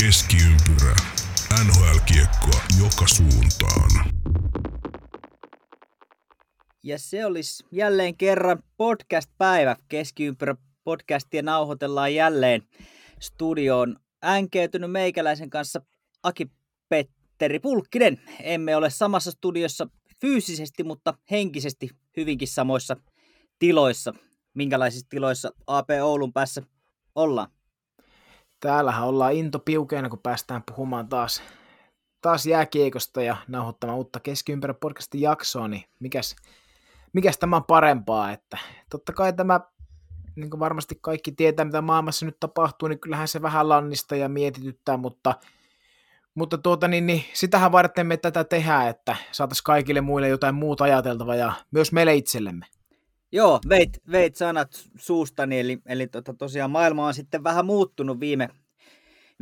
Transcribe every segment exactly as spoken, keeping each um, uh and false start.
Keskiympyrä. N H L-kiekkoa joka suuntaan. Ja se olisi jälleen kerran podcast-päivä. Keskiympyrä podcastia nauhoitellaan jälleen. Studioon änkeytynyt meikäläisen kanssa Aki-Petteri Pulkkinen. Emme ole samassa studiossa fyysisesti, mutta henkisesti hyvinkin samoissa tiloissa. Minkälaisissa tiloissa A P Oulun päässä ollaan? Täällähän ollaan into piukeena, kun päästään puhumaan taas, taas jääkiekosta ja nauhoittamaan uutta Keskiympyrä podcastin jaksoa, niin mikäs, mikäs tämä on parempaa? Että totta kai tämä, niin kuin varmasti kaikki tietää, mitä maailmassa nyt tapahtuu, niin kyllähän se vähän lannista ja mietityttää, mutta, mutta tuota, niin, niin, sitähän varten me tätä tehdään, että saataisiin kaikille muille jotain muuta ajateltavaa ja myös meille itsellemme. Joo, veit, veit sanat suustani, eli, eli tota, tosiaan maailma on sitten vähän muuttunut viime,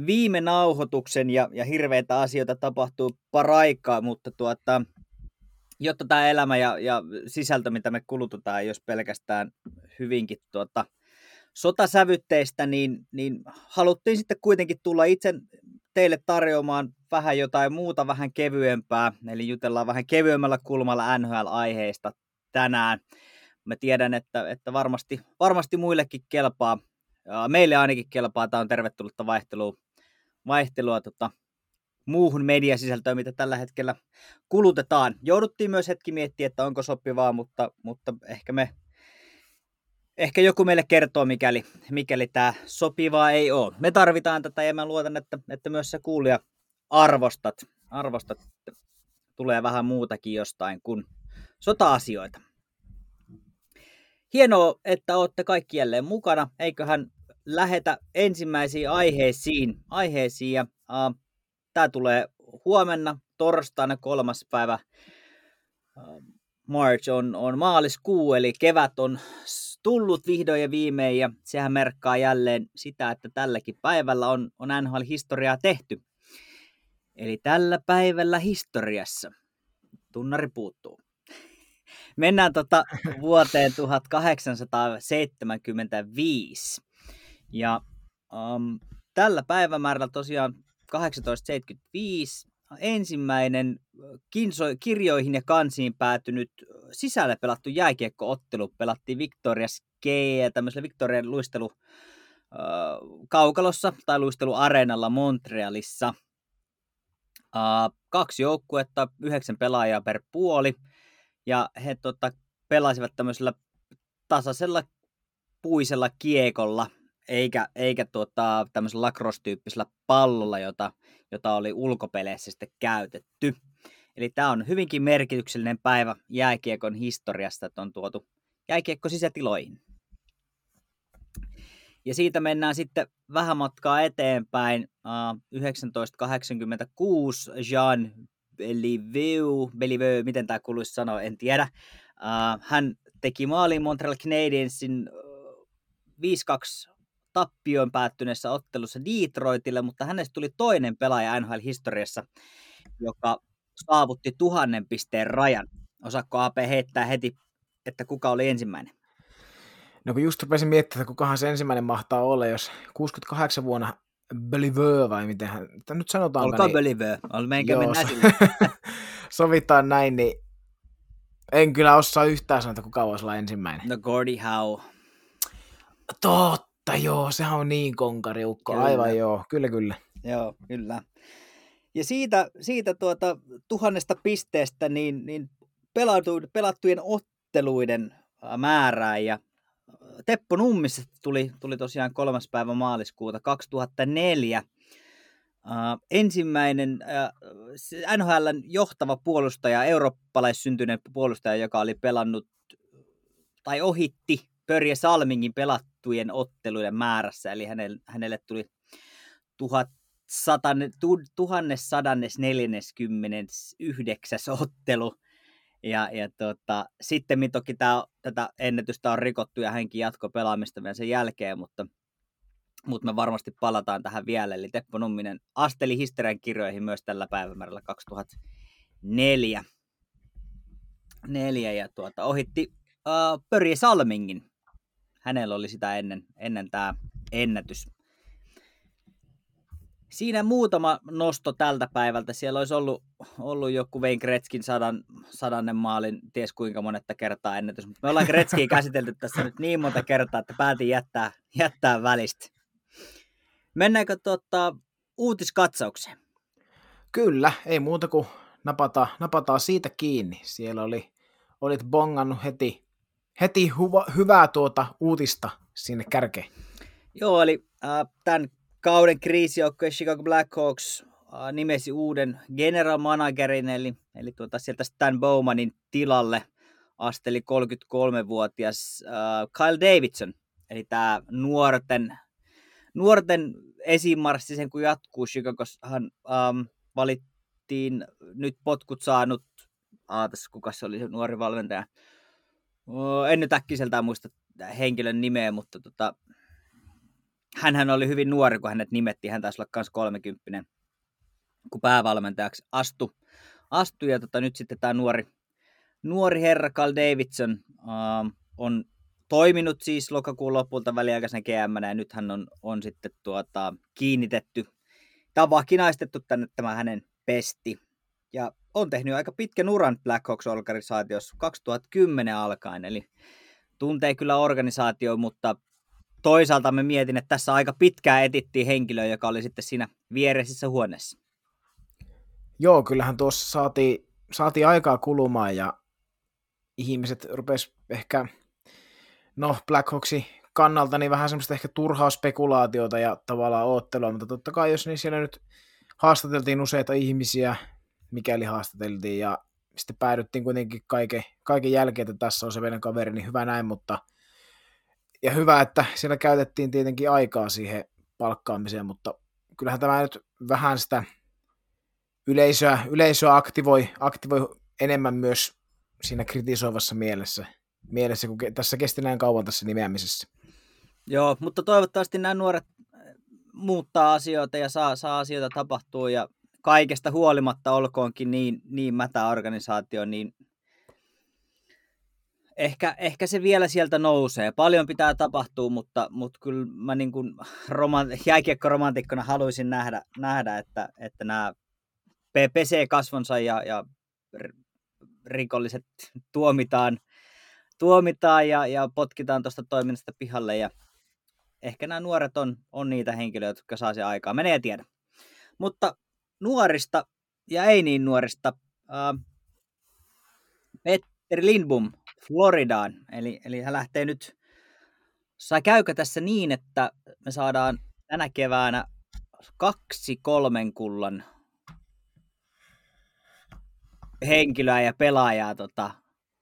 viime nauhoituksen ja, ja hirveitä asioita tapahtuu paraikaa, mutta tuota, jotta tämä elämä ja, ja sisältö, mitä me kulutetaan, ei olisi pelkästään hyvinkin tuota, sotasävytteistä, niin, niin haluttiin sitten kuitenkin tulla itse teille tarjoamaan vähän jotain muuta, vähän kevyempää, eli jutellaan vähän kevyemmällä kulmalla N H L-aiheista tänään. Mä tiedän, että, että varmasti, varmasti muillekin kelpaa, meille ainakin kelpaa, tämä on tervetullutta vaihtelua, vaihtelua tota, muuhun mediasisältöön, mitä tällä hetkellä kulutetaan. Jouduttiin myös hetki miettiä, että onko sopivaa, mutta, mutta ehkä, me, ehkä joku meille kertoo, mikäli, mikäli tämä sopivaa ei ole. Me tarvitaan tätä ja mä luotan, että, että myös se kuulija arvostat, arvostat, tulee vähän muutakin jostain kuin sota-asioita. Hienoa, että olette kaikki jälleen mukana. Eiköhän lähetä ensimmäisiin aiheisiin. aiheisiin ja, äh, tämä tulee huomenna torstaina kolmas päivä. Äh, March on, on maaliskuu, eli kevät on tullut vihdoin ja viimein. Ja sehän merkkaa jälleen sitä, että tälläkin päivällä on, on N H L-historiaa tehty. Eli tällä päivällä historiassa. Tunnari puuttuu. Mennään tota vuoteen tuhatkahdeksansataaseitsemänkymmentäviisi ja um, tällä päivämäärällä tosiaan tuhatkahdeksansataaseitsemänkymmentäviisi ensimmäinen kinso, kirjoihin ja kansiin päätynyt sisälle pelattu jääkiekkoottelu pelattiin Victoria's Gate, tämmöisellä Victorian luistelu uh, kaukalossa tai luisteluareenalla Montrealissa. Uh, kaksi joukkuetta, yhdeksän pelaajaa per puoli. Ja he tota, pelasivat tämmöisellä tasaisella puisella kiekolla, eikä, eikä tota, tämmöisellä lacrosse-tyyppisellä pallolla, jota, jota oli ulkopeleissä sitten käytetty. Eli tämä on hyvinkin merkityksellinen päivä jääkiekon historiasta, että on tuotu jääkiekko sisätiloihin. Ja siitä mennään sitten vähän matkaa eteenpäin. Uh, tuhatyhdeksänsataakahdeksankymmentäkuusi Jean Béliveau, Béliveau, miten tämä kuuluisi sanoa, en tiedä. Uh, hän teki maalin Montreal Canadiensin viisi kaksi tappioon päättyneessä ottelussa Detroitille, mutta hänestä tuli toinen pelaaja N H L-historiassa, joka saavutti tuhannen pisteen rajan. Osaatko A P heittää heti, että kuka oli ensimmäinen? No kun just rupesin miettimään, että kukahan se ensimmäinen mahtaa olla, jos kuusikymmentäkahdeksan vuonna Béliveau vai miten hän, nyt sanotaan. Olkaa Béliveau, meikä mennään sille. Sovitaan näin, niin en kyllä osaa yhtään sanoa, että kuka voisi olla ensimmäinen. No Gordie Howe. Totta joo, sehän on niin konkariukko, kyllä. Aivan joo, kyllä kyllä. Joo, kyllä. Ja siitä, siitä tuota tuhannesta pisteestä niin, niin pelattu, pelattujen otteluiden määrää ja Teppo Nummisesta tuli, tuli tosiaan kolmas päivä maaliskuuta kaksituhattaneljä. Äh, ensimmäinen äh, N H L:n johtava puolustaja, eurooppalaissyntyinen puolustaja, joka oli pelannut tai ohitti Börje Salmingin pelattujen otteluiden määrässä. Eli hänelle, hänelle tuli tuhatsataneljäkymmentäyhdeksän ottelu. Ja, ja tota, sitten toki tää, tätä ennätystä on rikottu ja hänkin jatkoi pelaamista vielä sen jälkeen, mutta, mutta me varmasti palataan tähän vielä. Eli Teppo Numminen asteli historian kirjoihin myös tällä päivämäärällä kaksituhattaneljä. Neljä, ja tuota, ohitti uh, Börje Salmingin. Hänellä oli sitä ennen, ennen tämä ennätys. Siinä muutama nosto tältä päivältä. Siellä olisi ollut, ollut joku Wayne Gretzkin sadan, sadannen maalin, ties kuinka monetta kertaa ennätys. Mutta me ollaan Gretzkiä käsitelty tässä nyt niin monta kertaa, että päätin jättää, jättää välistä. Mennäänkö tota, uutiskatsaukseen? Kyllä, ei muuta kuin napata, napataan siitä kiinni. Siellä oli, olit bongannut heti, heti huva, hyvää tuota uutista sinne kärkeen. Joo, eli äh, tämän kauden kriisijoukkue Chicago Blackhawks äh, nimesi uuden general managerin, eli, eli tuota, sieltä Stan Bowmanin tilalle asteli kolmekymmentäkolmevuotias äh, Kyle Davidson, eli tämä nuorten, nuorten esimarssi sen kun jatkuu Chicagossahan ähm, valittiin nyt potkut saanut, ah, tässä kuka se oli se nuori valmentaja, oh, en nyt äkkiseltään muista henkilön nimeä, mutta tota, hänhän oli hyvin nuori, kun hänet nimettiin. Hän taisi olla myös kolmekymppinen, kun päävalmentajaksi astui. astui ja tota, nyt sitten tämä nuori, nuori herra Carl Davidson ähm, on toiminut siis lokakuun lopulta väliaikaisena G M:nä, ja nyt hän on, on sitten tuota, kiinnitetty tai vakinaistettu tänne tämä hänen pesti. Ja on tehnyt aika pitkän uran Blackhawks-organisaatiossa kaksituhattakymmenen alkaen, eli tuntee kyllä organisaatio, mutta toisaalta me mietin, että tässä aika pitkään etittiin henkilöä, joka oli sitten siinä viereisessä huoneessa. Joo, kyllähän tuossa saatiin, saatiin aikaa kulumaan ja ihmiset rupes ehkä, no Blackhawksin kannalta, niin vähän semmoista ehkä turhaa spekulaatiota ja tavallaan oottelua, mutta totta kai jos niin siellä nyt haastateltiin useita ihmisiä, mikäli haastateltiin ja sitten päädyttiin kuitenkin kaiken, kaiken jälkeen, että tässä on se meidän kaveri, niin hyvä näin, mutta ja hyvä, että siellä käytettiin tietenkin aikaa siihen palkkaamiseen, mutta kyllähän tämä nyt vähän sitä yleisöä, yleisöä aktivoi, aktivoi enemmän myös siinä kritisoivassa mielessä, mielessä kun tässä kesti näin kauan tässä nimeämisessä. Joo, mutta toivottavasti nämä nuoret muuttaa asioita ja saa, saa asioita tapahtua ja kaikesta huolimatta olkoonkin niin, niin mätä organisaatio, niin Ehkä, ehkä se vielä sieltä nousee. Paljon pitää tapahtua, mutta, mutta kyllä mä niin kuin romant- jääkiekkoromantikkona haluaisin nähdä, nähdä että, että nämä pesee kasvonsa ja, ja rikolliset tuomitaan, tuomitaan ja, ja potkitaan tuosta toiminnasta pihalle. Ja ehkä nämä nuoret on, on niitä henkilöitä, jotka saa se aikaa. Menee tiedä. Mutta nuorista ja ei niin nuorista. Äh, Peter Lindbom Floridaan. Eli, eli hän lähtee nyt, saa käykö tässä niin, että me saadaan tänä keväänä kaksi kolmen kullan henkilöä ja pelaajaa tota,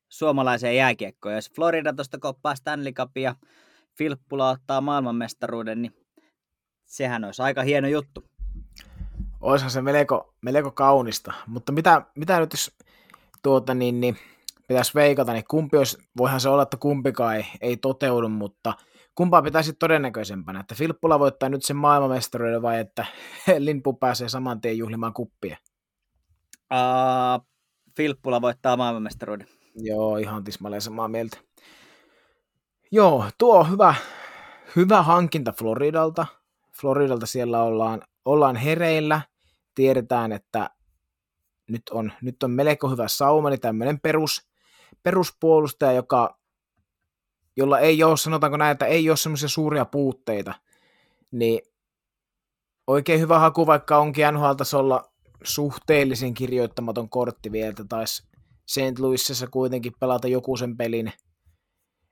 suomalaiseen jääkiekkoon. Jos Florida tuosta koppaa Stanley Cupin ja Filppula ottaa maailmanmestaruuden, niin sehän olisi aika hieno juttu. Oishan se melko, melko kaunista, mutta mitä, mitä nyt jos tuota niin, niin... pitäisi veikata, niin kumpi olisi, voihan se olla, että kumpikaan ei, ei toteudu, mutta kumpaa pitäisi todennäköisempänä, että Filppula voittaa nyt sen maailmanmestaruuden vai että Lindbom pääsee saman tien juhlimaan kuppia? Uh, Filppula voittaa maailmanmestaruuden. Joo, ihan tismalleen samaa mieltä. Joo, tuo on hyvä, hyvä hankinta Floridalta. Floridalta siellä ollaan, ollaan hereillä, tiedetään, että nyt on, nyt on melko hyvä sauma, niin tämmöinen perus peruspuolustaja, joka, jolla ei ole, sanotaanko näin, että ei ole semmoisia suuria puutteita, niin oikein hyvä haku, vaikka onkin N H L-tasolla suhteellisen kirjoittamaton kortti vielä, että taisi Saint Louisissa kuitenkin pelata joku sen pelin,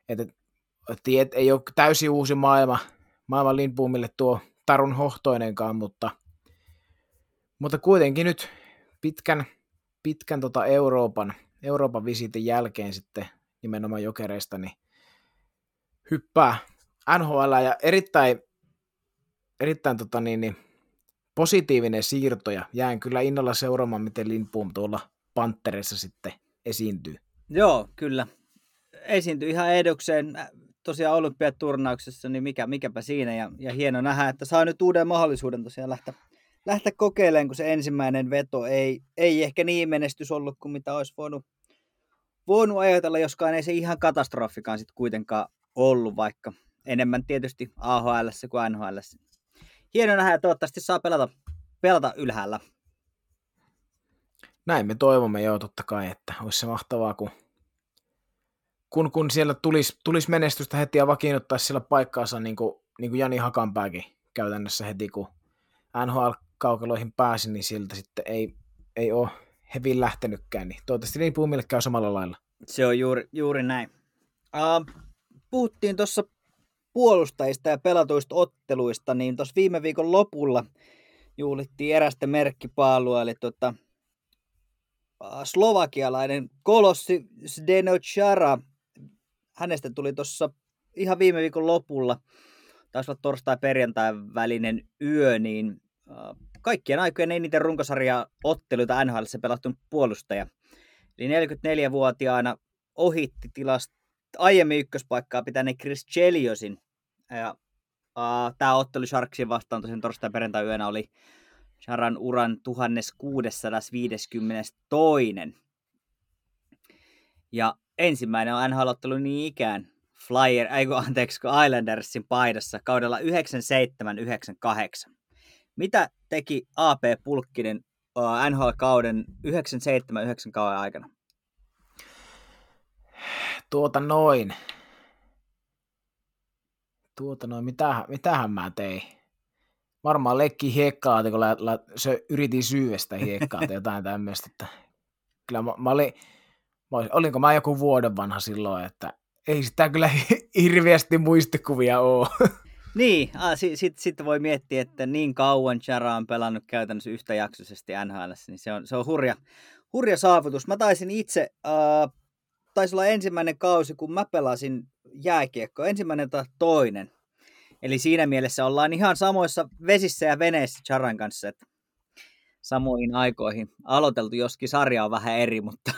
että et, ei ole täysin uusi maailma, maailman Lindbomille tuo Tarun hohtoinenkaan, mutta, mutta kuitenkin nyt pitkän, pitkän tota Euroopan, Euroopan visiitin jälkeen sitten nimenomaan Jokereista, niin hyppää N H L ja erittäin, erittäin tota niin, niin positiivinen siirto ja jään kyllä innolla seuraamaan, miten Lindbom tuolla Pantherissa sitten esiintyy. Joo, kyllä. Esiintyy ihan edukseen tosiaan olympiaturnauksessa, niin mikä, mikäpä siinä ja, ja hieno nähdä, että saa nyt uuden mahdollisuuden tosiaan lähteä. Lähteä kokeilemaan, kun se ensimmäinen veto ei, ei ehkä niin menestys ollut kuin mitä olisi voinut, voinut ajatella, joskaan ei se ihan katastrofikaan sitten kuitenkaan ollut, vaikka enemmän tietysti A H L:ssä kuin N H L:ssä. Hieno nähdä ja toivottavasti saa pelata pelata ylhäällä. Näin me toivomme joo totta kai, että olisi se mahtavaa, kun, kun, kun siellä tulisi, tulisi menestystä heti ja vakiinnuttaisi sillä paikkaansa niin kuin, niin kuin Jani Hakanpääkin käytännössä heti, kun N H L-kaukaloihin pääsi, niin siltä sitten ei, ei ole hevin lähtenytkään. Niin toivottavasti niin puhumille käy samalla lailla. Se on juuri, juuri näin. Uh, puhuttiin tuossa puolustajista ja pelatuista otteluista, niin tuossa viime viikon lopulla juhlittiin erästä merkkipaalua, eli tota, slovakialainen kolossi Zdeno Chara. Hänestä tuli tuossa ihan viime viikon lopulla, taisi olla torstai-perjantain välinen yö, niin äh, kaikkien aikojen eniten runkosarja otteluita N H L:ssä pelattunut puolustaja. Eli neljäkymmentäneljävuotiaana ohitti tilasta aiemmin ykköspaikkaa pitäneen Chris Cheliosin. Ja äh, tämä ottelu Sharksin vastaan tosin torstai-perjantain yönä oli Charan uran tuhatkuusisataaviisikymmentätoinen. Ja ensimmäinen on N H L-ottelu niin ikään Flyer, ei kun anteeksi, kun Islandersin paidassa kaudella yhdeksänkymmentäseitsemän yhdeksänkymmentäkahdeksan. Mitä teki A P. Pulkkinen uh, N H L-kauden yhdeksänkymmentäseitsemän yhdeksänkymmentäkahdeksan kauden aikana? Tuota noin. Tuota noin, mitähän, mitähän mä tein? Varmaan leikki hiekkaa, kun la, la, se yritin syyvestä hiekkaa tai jotain tämmöistä. Että kyllä mä, mä olin, mä olin, olinko mä joku vuoden vanha silloin, että ei sitä kyllä hirveästi muistikuvia ole. Niin, sitten sit voi miettiä, että niin kauan Chara on pelannut käytännössä yhtäjaksoisesti N H L:ssä, niin se on, se on hurja, hurja saavutus. Mä taisin itse, äh, taisi olla ensimmäinen kausi, kun mä pelasin jääkiekkoa, ensimmäinen tai toinen. Eli siinä mielessä ollaan ihan samoissa vesissä ja veneissä Charan kanssa, että samoihin aikoihin aloiteltu, joskin sarja on vähän eri, mutta...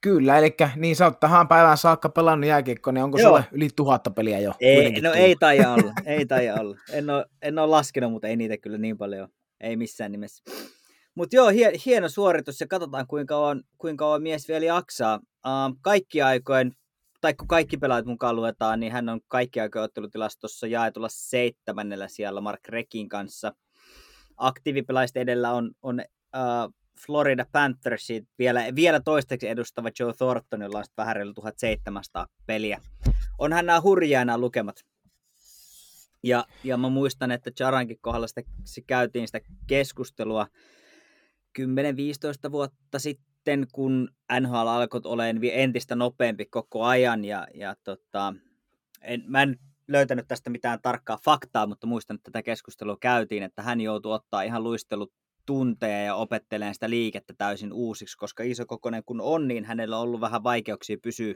Kyllä, eli niin sä oot tähän päivään saakka pelannut jääkiekkoa, niin onko Joo. sulle yli tuhatta peliä jo? Ei, no ei taida olla, ei taida olla. En ole, en ole laskenut, mutta ei niitä kyllä niin paljon, ei missään nimessä. Mutta joo, hie, hieno suoritus ja katsotaan kuinka on, kuinka on mies vielä jaksaa. Ähm, kaikki aikojen, tai kun kaikki pelaajat mukaan luetaan, niin hän on kaikki aikojen ottelutilastossa jaetulla seitsemännellä siellä Mark Recchin kanssa. Aktiivipelaajista edellä on... on äh, Florida Panthersit vielä, vielä toisteksi edustava Joe Thornton, jolla on sitten vähän reilu tuhatseitsemänsataa peliä. Onhan nämä hurjaa nämä lukemat. Ja, ja mä muistan, että Charankin kohdalla sitä, se käytiin sitä keskustelua kymmenen viisitoista vuotta sitten, kun N H L alkoi olemaan entistä nopeampi koko ajan. Ja, ja tota, en, mä en löytänyt tästä mitään tarkkaa faktaa, mutta muistan, että tätä keskustelua käytiin, että hän joutui ottaa ihan luistelut tunteja ja opettelee sitä liikettä täysin uusiksi, koska isokokoinen kun on, niin hänellä on ollut vähän vaikeuksia pysyä,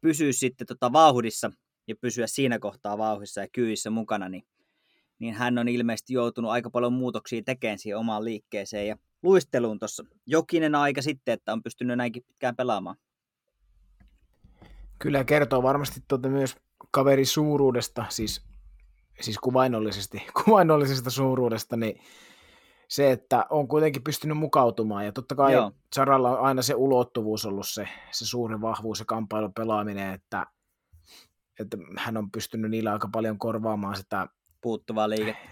pysyä sitten tota vauhdissa ja pysyä siinä kohtaa vauhdissa ja kyydissä mukana, niin, niin hän on ilmeisesti joutunut aika paljon muutoksia tekemään siihen omaan liikkeeseen ja luisteluun tuossa jokinen aika sitten, että on pystynyt näinkin pitkään pelaamaan. Kyllä kertoo varmasti tuota myös kaverin suuruudesta, siis, siis kuvainnollisesti, kuvainnollisesta suuruudesta, niin se, että on kuitenkin pystynyt mukautumaan, ja totta kai Joo. Charalla on aina se ulottuvuus ollut se, se suuri vahvuus ja kamppailun pelaaminen, että, että hän on pystynyt niillä aika paljon korvaamaan sitä puuttuvaa liikettä.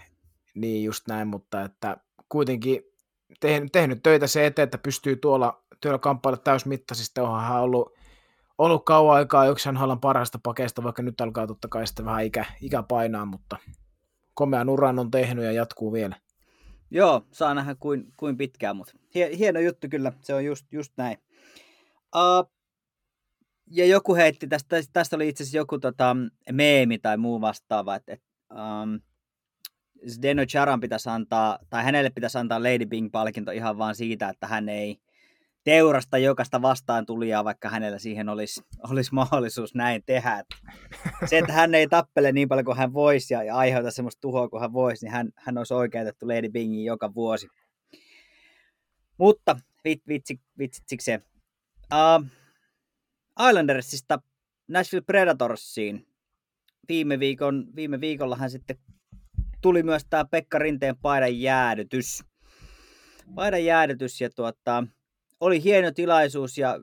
Niin, just näin, mutta että kuitenkin tehnyt, tehnyt töitä se eteen, että pystyy tuolla työllä kamppailla täysmittaisesti, onhan hän ollut, ollut kauan aikaa yksi N H L:n parhaista pakeista, vaikka nyt alkaa totta kai sitten vähän ikä, ikä painaa, mutta komean uran on tehnyt ja jatkuu vielä. Joo, saa nähdä kuin, kuin pitkään, mutta hieno juttu kyllä, se on just, just näin. Uh, ja joku heitti, tästä, tästä oli itse asiassa joku tota, meemi tai muu vastaava, että et, um, Zdeno Charan pitäisi antaa, tai hänelle pitäisi antaa Lady Bing-palkinto ihan vaan siitä, että hän ei teurasta jokaista vastaan tulijaa, vaikka hänellä siihen olisi, olisi mahdollisuus näin tehdä. Se, että hän ei tappele niin paljon kuin hän voisi ja, ja aiheuta semmoista tuhoa kuin hän voisi, niin hän, hän olisi oikeutettu Lady Bingiin joka vuosi. Mutta vit, vitsi, vitsit sikseen. Uh, Islandersista Nashville Predatorsiin. Viime, viikon, viime viikollahan sitten tuli myös tämä Pekka Rinteen paidan jäädytys. Paidan jäädytys ja tuota... Oli hieno tilaisuus ja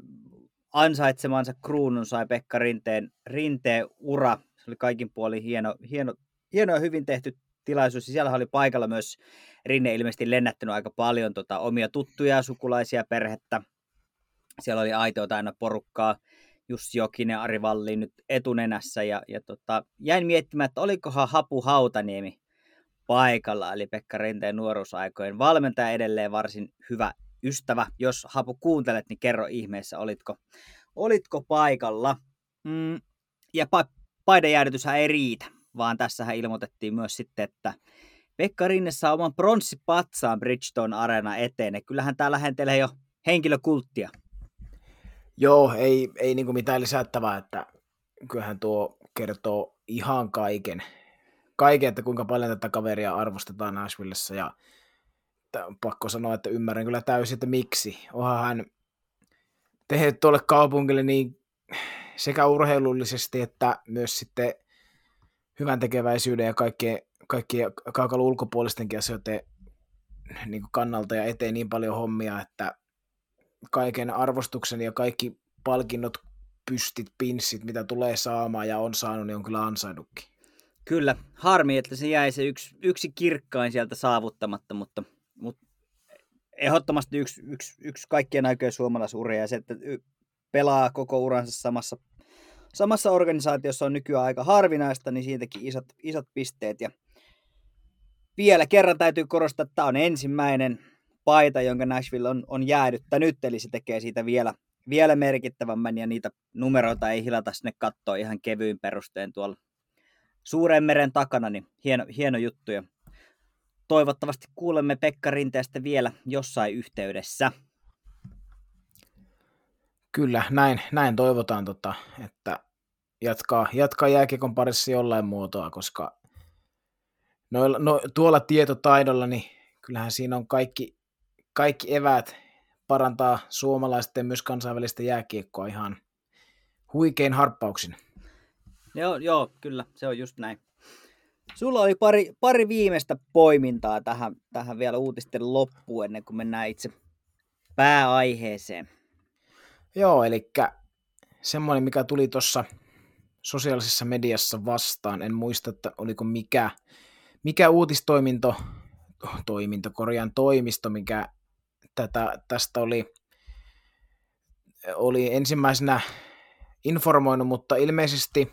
ansaitsemansa kruunun sai Pekka Rinteen, Rinteen ura. Se oli kaikin puolin hieno, hieno, hieno ja hyvin tehty tilaisuus, ja siellä oli paikalla myös Rinne ilmeisesti lennättänyt aika paljon tota, omia tuttuja, sukulaisia, perhettä. Siellä oli aitoita aina porukkaa, Jussi Jokinen, Ari Valli nyt etunenässä, ja, ja tota, jäin miettimään, että olikohan Hapu Hautaniemi paikalla, eli Pekka Rinteen nuoruusaikojen valmentaja, edelleen varsin hyvä ystävä. Jos Hapu kuuntelet, niin kerro ihmeessä, olitko, olitko paikalla. Mm, ja pa- paidajäädytyshän ei riitä, vaan tässähän ilmoitettiin myös sitten, että Pekka Rinne saa oman pronssipatsaan Bridgestone Arena eteen. Ja kyllähän tää lähentelee jo henkilökulttia. Joo, ei, ei niinku mitään lisättävää, että kyllähän tuo kertoo ihan kaiken. Kaiken, että kuinka paljon tätä kaveria arvostetaan Nashvillessä, ja pakko sanoa, että ymmärrän kyllä täysin, että miksi. Onhan hän tehnyt tuolle kaupungille niin sekä urheilullisesti että myös sitten hyvän tekeväisyyden ja kaikkien, kaikkien kaukalun ulkopuolistenkin asioiden niin kuin kannalta ja eteen niin paljon hommia, että kaiken arvostuksen ja kaikki palkinnot, pystit, pinssit, mitä tulee saamaan ja on saanut, niin on kyllä ansainnutkin. Kyllä, harmi, että se jäi se yksi, yksi kirkkain sieltä saavuttamatta, mutta, mutta ehdottomasti yksi, yksi, yksi kaikkien aikojen suomalaisuria, ja se, että pelaa koko uransa samassa, samassa organisaatiossa, on nykyään aika harvinaista, niin siitäkin isot, isot pisteet. Ja vielä kerran täytyy korostaa, että tämä on ensimmäinen paita, jonka Nashville on, on jäädyttänyt, eli se tekee siitä vielä, vielä merkittävämmän, ja niitä numeroita ei hilata sinne kattoon ihan kevyin perusteen tuolla Suuren meren takana, niin hieno, hieno juttu, ja toivottavasti kuulemme Pekka Rinteestä vielä jossain yhteydessä. Kyllä, näin, näin toivotaan, tota, että jatkaa, jatkaa jääkiekon parissa jollain muotoa, koska noilla, no, tuolla tietotaidolla, niin kyllähän siinä on kaikki, kaikki eväät parantaa suomalaista ja myös kansainvälistä jääkiekkoa ihan huikein harppauksin. Joo, joo, kyllä, se on just näin. Sulla oli pari, pari viimeistä poimintaa tähän, tähän vielä uutisten loppuun, ennen kuin mennään itse pääaiheeseen. Joo, eli semmoinen, mikä tuli tuossa sosiaalisessa mediassa vastaan, en muista, että oliko mikä, mikä uutistoiminto, toiminto, korjaan toimisto, mikä tätä, tästä oli, oli ensimmäisenä informoinut, mutta ilmeisesti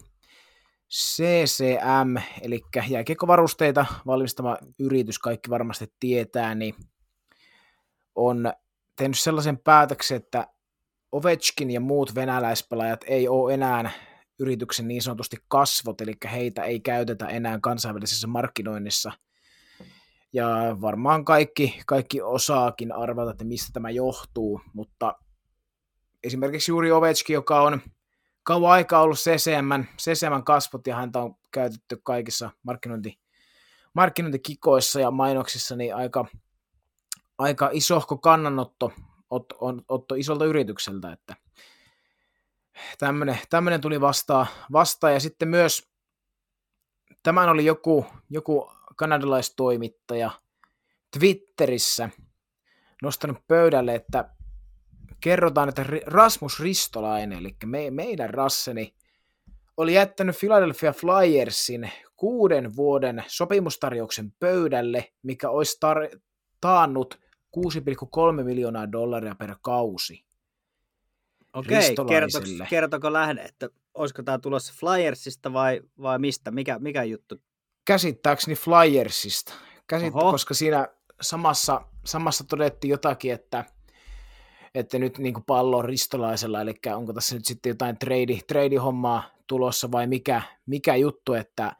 C C M, eli jääkiekkovarusteita valmistava yritys, kaikki varmasti tietää, niin on tehnyt sellaisen päätöksen, että Ovechkin ja muut venäläispelaajat ei ole enää yrityksen niin sanotusti kasvot, eli heitä ei käytetä enää kansainvälisessä markkinoinnissa. Ja varmaan kaikki, kaikki osaakin arvata, että mistä tämä johtuu, mutta esimerkiksi juuri Ovechkin, joka on kauan aikaa ollut C C M:n kasvot, ja häntä on käytetty kaikissa markkinointi, markkinointikikoissa ja mainoksissa, niin aika, aika isohko kannanotto ot, on, otto isolta yritykseltä, että tämmöinen, tämmöinen tuli vastaan, vastaan, ja sitten myös tämän oli joku, joku kanadalaistoimittaja Twitterissä nostanut pöydälle, että kerrotaan, että Rasmus Ristolainen, eli me, meidän Rasseni, oli jättänyt Philadelphia Flyersin kuuden vuoden sopimustarjouksen pöydälle, mikä olisi tar- taannut kuusi pilkku kolme miljoonaa dollaria per kausi. Okei, kertoko, kertoko lähde, että olisiko tämä tulossa Flyersista vai, vai mistä? Mikä, mikä juttu? Käsittääkseni Flyersista, Käsitt- koska siinä samassa, samassa todettiin jotakin, että että nyt niin kuin pallo on Ristolaisella, eli onko tässä nyt sitten jotain trade, trade-hommaa tulossa vai mikä, mikä juttu, että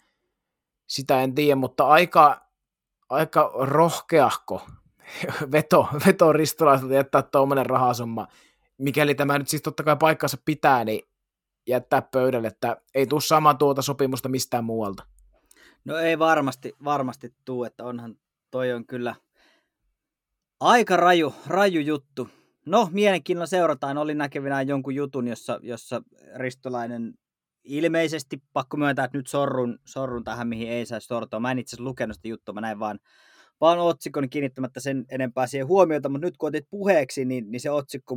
sitä en tiedä, mutta aika, aika rohkeahko veto, veto Ristolaiselta jättää tuommoinen rahasumma, mikäli tämä nyt siis totta kai paikkansa pitää, niin jättää pöydälle, että ei tule samaa tuota sopimusta mistään muualta. No ei varmasti, varmasti tule, että onhan toi on kyllä aika raju, raju juttu. No, mielenkiinnolla seurataan. Olin näkevinään jonkun jutun, jossa, jossa Ristolainen ilmeisesti, pakko myöntää, että nyt sorrun, sorrun tähän, mihin ei saisi sortua. Mä en itse asiassa lukenut sitä juttua, mä näin vaan, vaan otsikon kiinnittämättä sen enempää siihen huomiota, mutta nyt kun otit puheeksi, niin, niin se otsikko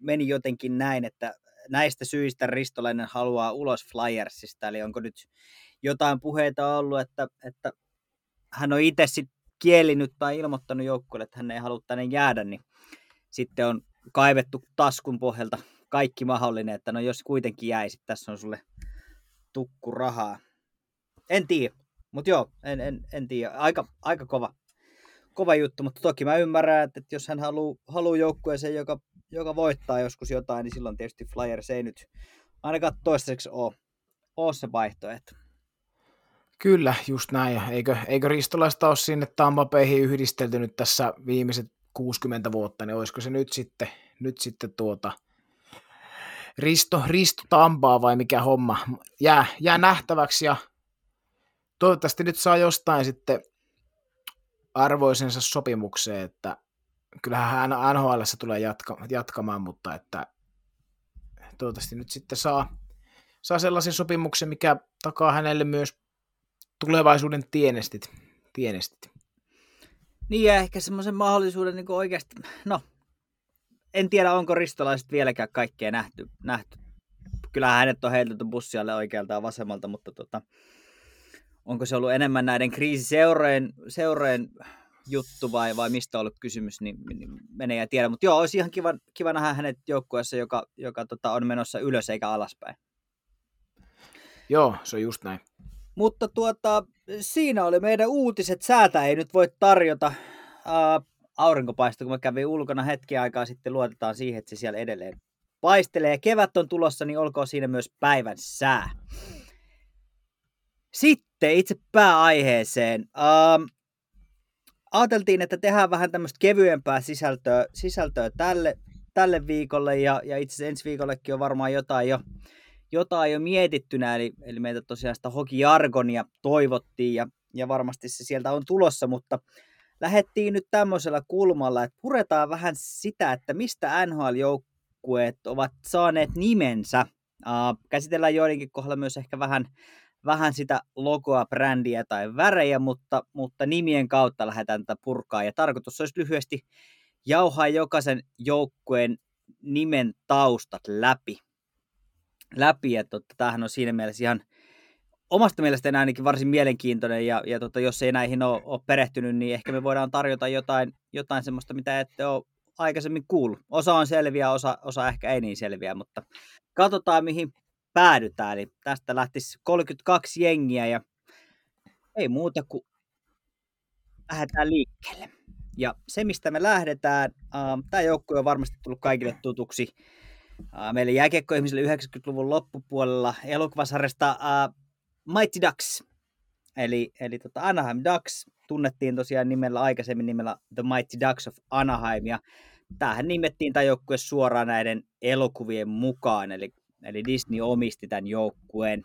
meni jotenkin näin, että näistä syistä Ristolainen haluaa ulos Flyersista, eli onko nyt jotain puheita ollut, että, että hän on itse sitten kielinyt tai ilmoittanut joukkueelle, että hän ei halua tänne jäädä, niin sitten on kaivettu taskun pohjalta kaikki mahdollinen, että no jos kuitenkin jäisit, tässä on sulle tukku rahaa. En tiedä, mutta joo, en, en, en tiedä. Aika, aika kova, kova juttu, mutta toki mä ymmärrän, että jos hän haluaa haluu joukkueeseen, joka, joka voittaa joskus jotain, niin silloin tietysti Flyers ei nyt ainakaan toistaiseksi ole, ole se vaihtoehto. Kyllä, just näin. Eikö, eikö Ristolaista ole sinne Tampapeihin yhdistelty nyt tässä viimeiset kuusikymmentä vuotta, niin olisiko se nyt sitten, nyt sitten tuota Risto, Risto Tampaa vai mikä homma? Jää, jää nähtäväksi ja toivottavasti nyt saa jostain sitten arvoisensa sopimukseen, että kyllähän N H L:ssä tulee jatka, jatkamaan, mutta että toivottavasti nyt sitten saa, saa sellaisen sopimuksen, mikä takaa hänelle myös tulevaisuuden tienestit. tienestit. Niin ja ehkä semmoisen mahdollisuuden niin kuin oikeasti, no en tiedä onko Ristolaiset vieläkään kaikkea nähty. nähty. Kyllähän hänet on heitelty bussialle oikealta ja vasemmalta, mutta tota, onko se ollut enemmän näiden kriisiseurojen juttu vai, vai mistä on ollut kysymys, niin, niin menee ja tiedä. Mutta joo, olisi ihan kiva, kiva nähdä hänet joukkueessa, joka, joka tota, on menossa ylös eikä alaspäin. Joo, se on just näin. Mutta tuota, siinä oli meidän uutiset. Säätä ei nyt voi tarjota ää, aurinkopaista, kun mä kävin ulkona hetken aikaa sitten. Luotetaan siihen, että se siellä edelleen paistelee. Kevät on tulossa, niin olkoon siinä myös päivän sää. Sitten itse pääaiheeseen. Ää, ajateltiin, että tehdään vähän tämmöistä kevyempää sisältöä, sisältöä tälle, tälle viikolle ja, ja itse asiassa ensi viikollekin on varmaan jotain jo. Jotain jo mietittynä, eli, eli meitä tosiaan sitä hokijargonia toivottiin, ja, ja varmasti se sieltä on tulossa, mutta lähdettiin nyt tämmöisellä kulmalla, että puretaan vähän sitä, että mistä N H L-joukkueet ovat saaneet nimensä. Uh, käsitellään joidenkin kohdalla myös ehkä vähän, vähän sitä logoa, brändiä tai värejä, mutta, mutta nimien kautta lähdetään tätä purkaa, ja tarkoitus olisi lyhyesti jauhaa jokaisen joukkueen nimen taustat läpi. läpi, että tämähän on siinä mielessä ihan omasta mielestäni ainakin varsin mielenkiintoinen, ja, ja tota, jos ei näihin ole, ole perehtynyt, niin ehkä me voidaan tarjota jotain, jotain semmoista, mitä ette ole aikaisemmin kuullut. Osa on selviä, osa, osa ehkä ei niin selviä, mutta katsotaan mihin päädytään, eli tästä lähtisi kolmekymmentäkaksi jengiä, ja ei muuta kuin lähdetään liikkeelle. Ja se, mistä me lähdetään, ähm, tämä joukkue on varmasti tullut kaikille tutuksi, meille jääkiekkoihmisille yhdeksänkymmentäluvun loppupuolella elokuvasarjasta uh, Mighty Ducks, eli, eli tota Anaheim Ducks, tunnettiin tosiaan nimellä, aikaisemmin nimellä The Mighty Ducks of Anaheim, ja tämähän nimettiin tämä joukkue suoraan näiden elokuvien mukaan, eli, eli Disney omisti tämän joukkueen.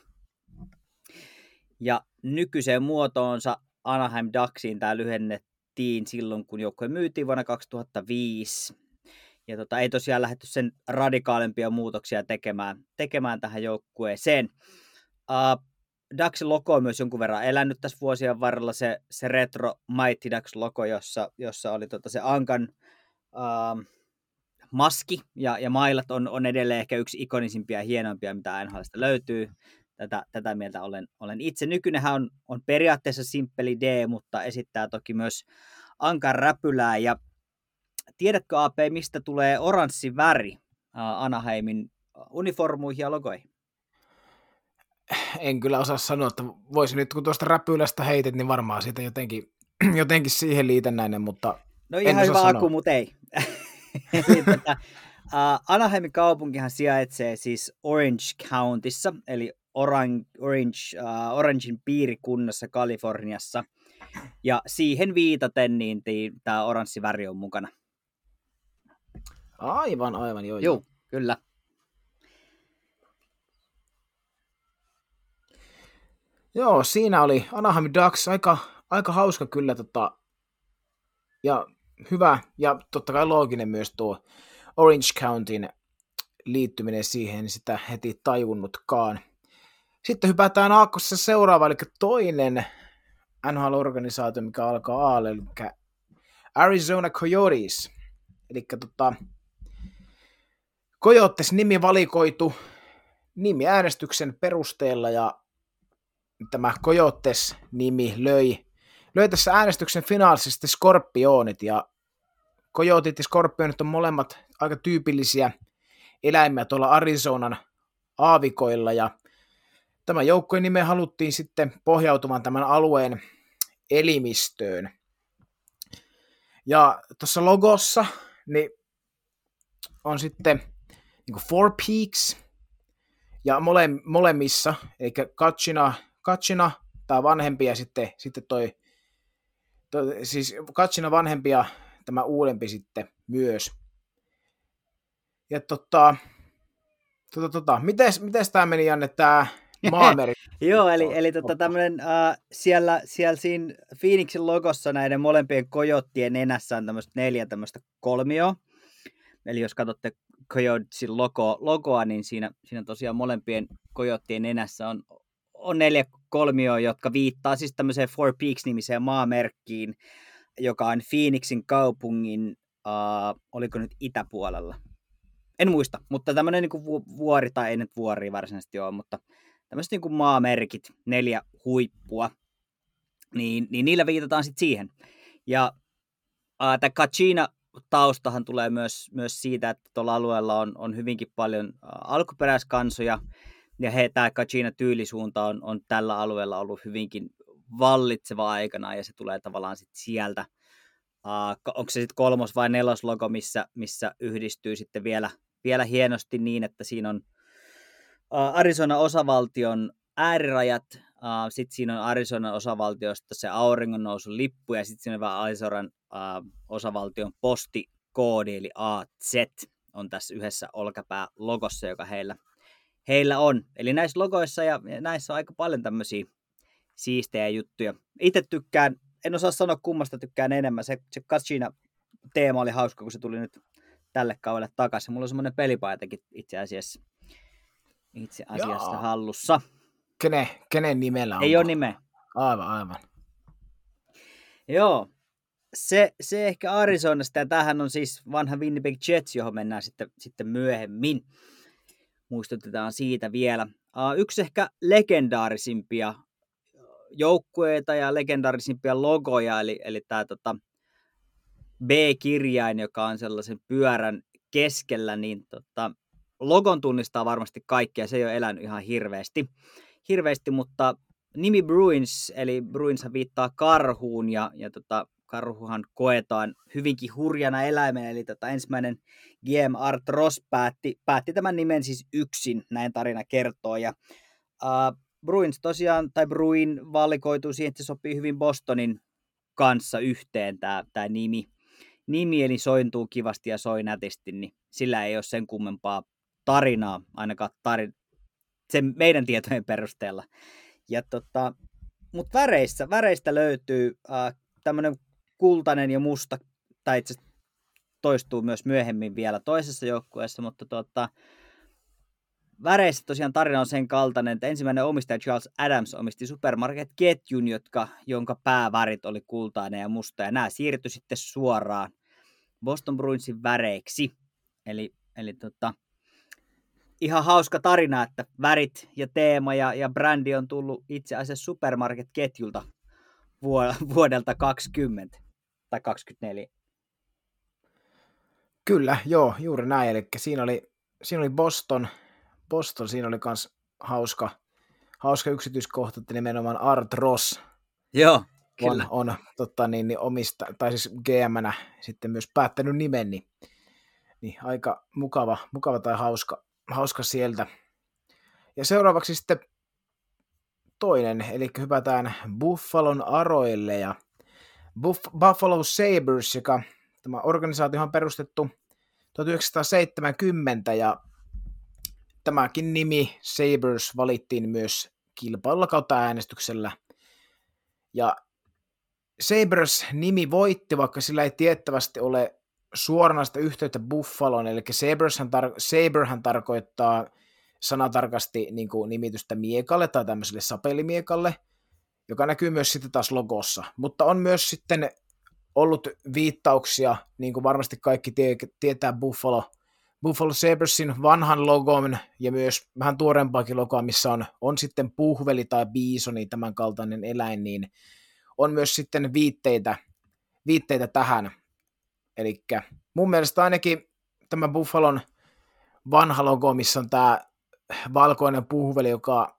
Ja nykyiseen muotoonsa Anaheim Ducksiin tämä lyhennettiin silloin, kun joukkue myytiin vuonna kaksituhattaviisi. Ja tota, ei tosiaan lähdetty sen radikaalimpia muutoksia tekemään, tekemään tähän joukkueeseen. Uh, Ducksin logo on myös jonkun verran elänyt tässä vuosien varrella, se, se retro Mighty Ducks-logo, jossa, jossa oli tota se ankan uh, maski ja, ja mailat on, on edelleen ehkä yksi ikonisimpia ja hienoimpia, mitä N H L:stä löytyy. Tätä, tätä mieltä olen, olen itse. Nykyinenhän on, on periaatteessa simppeli D, mutta esittää toki myös ankan räpylää ja tiedätkö, A P, mistä tulee oranssi väri Anaheimin uniformuihin ja logoihin? En kyllä osaa sanoa, että voisin nyt, kun tuosta räpylästä heitet, niin varmaan siitä jotenkin, jotenkin siihen liitännäinen, mutta no en ihan hyvä sanoa. Aku, mutta ei. Tätä, Anaheimin kaupunkihan sijaitsee siis Orange Countyssa, eli Orange, Orange, uh, Orangein piirikunnassa Kaliforniassa, ja siihen viitaten niin tämä oranssi väri on mukana. Aivan, aivan, joo. Joo, kyllä. Joo, siinä oli Anaheim Ducks, aika, aika hauska kyllä, tota, ja hyvä, ja totta kai looginen myös tuo Orange Countyn liittyminen siihen, sitä heti tajunnutkaan. Sitten hypätään aakkossa seuraava, eli toinen N H L-organisaatio, mikä alkaa A, eli Arizona Coyotes, eli tota... Coyotes nimi valikoitu nimiäänestyksen perusteella ja tämä Coyotes nimi löi löi tässä äänestyksen finaalisesti skorpionit, ja kojotit ja skorpionit on molemmat aika tyypillisiä eläimiä tuolla Arizonan aavikoilla, ja tämän joukkojen nimen haluttiin sitten pohjautumaan tämän alueen elimistöön. Ja tuossa logossa niin on sitten niin kuin Four Peaks, ja mole, molemmissa, eli Katsina, Katsina tai vanhempi, ja sitten, sitten toi, toi, siis Katsina vanhempi ja tämä uudempi sitten myös. Ja tota, tota, tota, mites, mites tää meni, Janne, tää maamerkki? Joo, eli, eli tota tämmönen, äh, siellä, siellä siinä Phoenixin logossa näiden molempien kojottien nenässä on tämmöistä neljä tämmöistä kolmioa. Eli jos katsotte Coyotesin logo, logoa, niin siinä, siinä tosiaan molempien kojottien nenässä on, on neljä kolmioa, jotka viittaa siis tämmöiseen Four Peaks-nimiseen maamerkkiin, joka on Phoenixin kaupungin, äh, oliko nyt itäpuolella. En muista, mutta tämmöinen niin kuin vuori, tai ei nyt vuori varsinaisesti ole, mutta tämmöiset niin kuin maamerkit, neljä huippua, niin, niin niillä viitataan sitten siihen. Ja äh, tämä Kachina-taustahan tulee myös, myös siitä, että tuolla alueella on, on hyvinkin paljon äh, alkuperäiskansoja, ja tämä Kachina-tyylisuunta on, on tällä alueella ollut hyvinkin vallitseva aikana, ja se tulee tavallaan sitten sieltä. Äh, onko se sitten kolmos- vai neloslogo, missä, missä yhdistyy sitten vielä, vielä hienosti niin, että siinä on äh, Arizona-osavaltion äärirajat, äh, sitten siinä on Arizona-osavaltiosta se auringonnousun lippu, ja sitten siinä on vähän Arizonan äh, osavaltion postikoodi, eli A Z on tässä yhdessä olkapäälogossa, joka heillä, heillä on. Eli näissä logoissa ja, ja näissä on aika paljon tämmöisiä siistejä juttuja. Itse tykkään, en osaa sanoa kummasta tykkään enemmän. Se, se Kachina-teema oli hauska, kun se tuli nyt tälle kaudelle takaisin. Mulla on semmoinen pelipaitakin itse asiassa, itse asiassa hallussa. Kenen, kenen nimellä on? Ei ole nimeä. Aivan, aivan. Joo. Se, se ehkä Arizonasta, ja tämähän on siis vanha Winnipeg Jets, johon mennään sitten, sitten myöhemmin. Muistutetaan siitä vielä. Yksi ehkä legendaarisimpia joukkueita ja legendaarisimpia logoja, eli, eli tämä tota B-kirjain, joka on sellaisen pyörän keskellä, niin tota, logon tunnistaa varmasti kaikkia, se ei ole elänyt ihan hirveästi, hirveästi mutta nimi Bruins, eli Bruins viittaa karhuun, ja, ja tota, karhuhan koetaan hyvinkin hurjana eläimenä, eli tota, ensimmäinen G M Art Ross päätti, päätti tämän nimen siis yksin, näin tarina kertoo, ja uh, Bruins tosiaan, tai Bruin valikoituu siihen, että se sopii hyvin Bostonin kanssa yhteen tämä, tämä nimi. Nimi eli sointuu kivasti ja soi nätisti, niin sillä ei ole sen kummempaa tarinaa, ainakaan tarin... sen meidän tietojen perusteella. Ja tota, mutta väreissä, väreistä löytyy äh, tämmöinen kultainen ja musta, tai itse asiassa toistuu myös myöhemmin vielä toisessa joukkueessa, mutta tota... Väreissä tosiaan tarina on sen kaltainen, että ensimmäinen omistaja Charles Adams omisti supermarket-ketjun, jotka, jonka päävärit oli kultainen ja musta, ja nämä siirtyi sitten suoraan Boston Bruinsin väreiksi. Eli, eli tota, ihan hauska tarina, että värit ja teema ja, ja brändi on tullut itse asiassa supermarket-ketjulta vuodelta kaksikymmentä tai kaksikymmentäneljä. Kyllä, joo, juuri näin. Eli siinä oli, siinä oli Boston... Boston, siinä oli myös hauska, hauska yksityiskohta, että nimenomaan Art Ross Joo, on, on totta, niin, niin omista, tai siis G M:nä sitten myös päättänyt nimen, niin, niin aika mukava, mukava tai hauska, hauska sieltä. Ja seuraavaksi sitten toinen, eli hypätään Buffalon aroille, ja Buff- Buffalo Sabres, joka tämä organisaatio on perustettu tuhatyhdeksänsataaseitsemänkymmentä, ja tämäkin nimi Sabres valittiin myös kilpailulla kautta äänestyksellä. Ja Sabres-nimi voitti, vaikka sillä ei tiettävästi ole suoranaista yhteyttä Buffaloon, eli Sabreshän tar- Saberhän tarkoittaa sanatarkasti niin kuin nimitystä miekalle tai tämmöiselle sapelimiekalle, joka näkyy myös sitten taas logossa. Mutta on myös sitten ollut viittauksia, niin kuin varmasti kaikki tie- tietää Buffalo, Buffalo Sabresin vanhan logon ja myös vähän tuoreempaakin logoa, missä on, on sitten puhveli tai biisoni, tämän kaltainen eläin, niin on myös sitten viitteitä, viitteitä tähän. Eli mun mielestä ainakin tämä Buffalon vanha logo, missä on tämä valkoinen puhveli, joka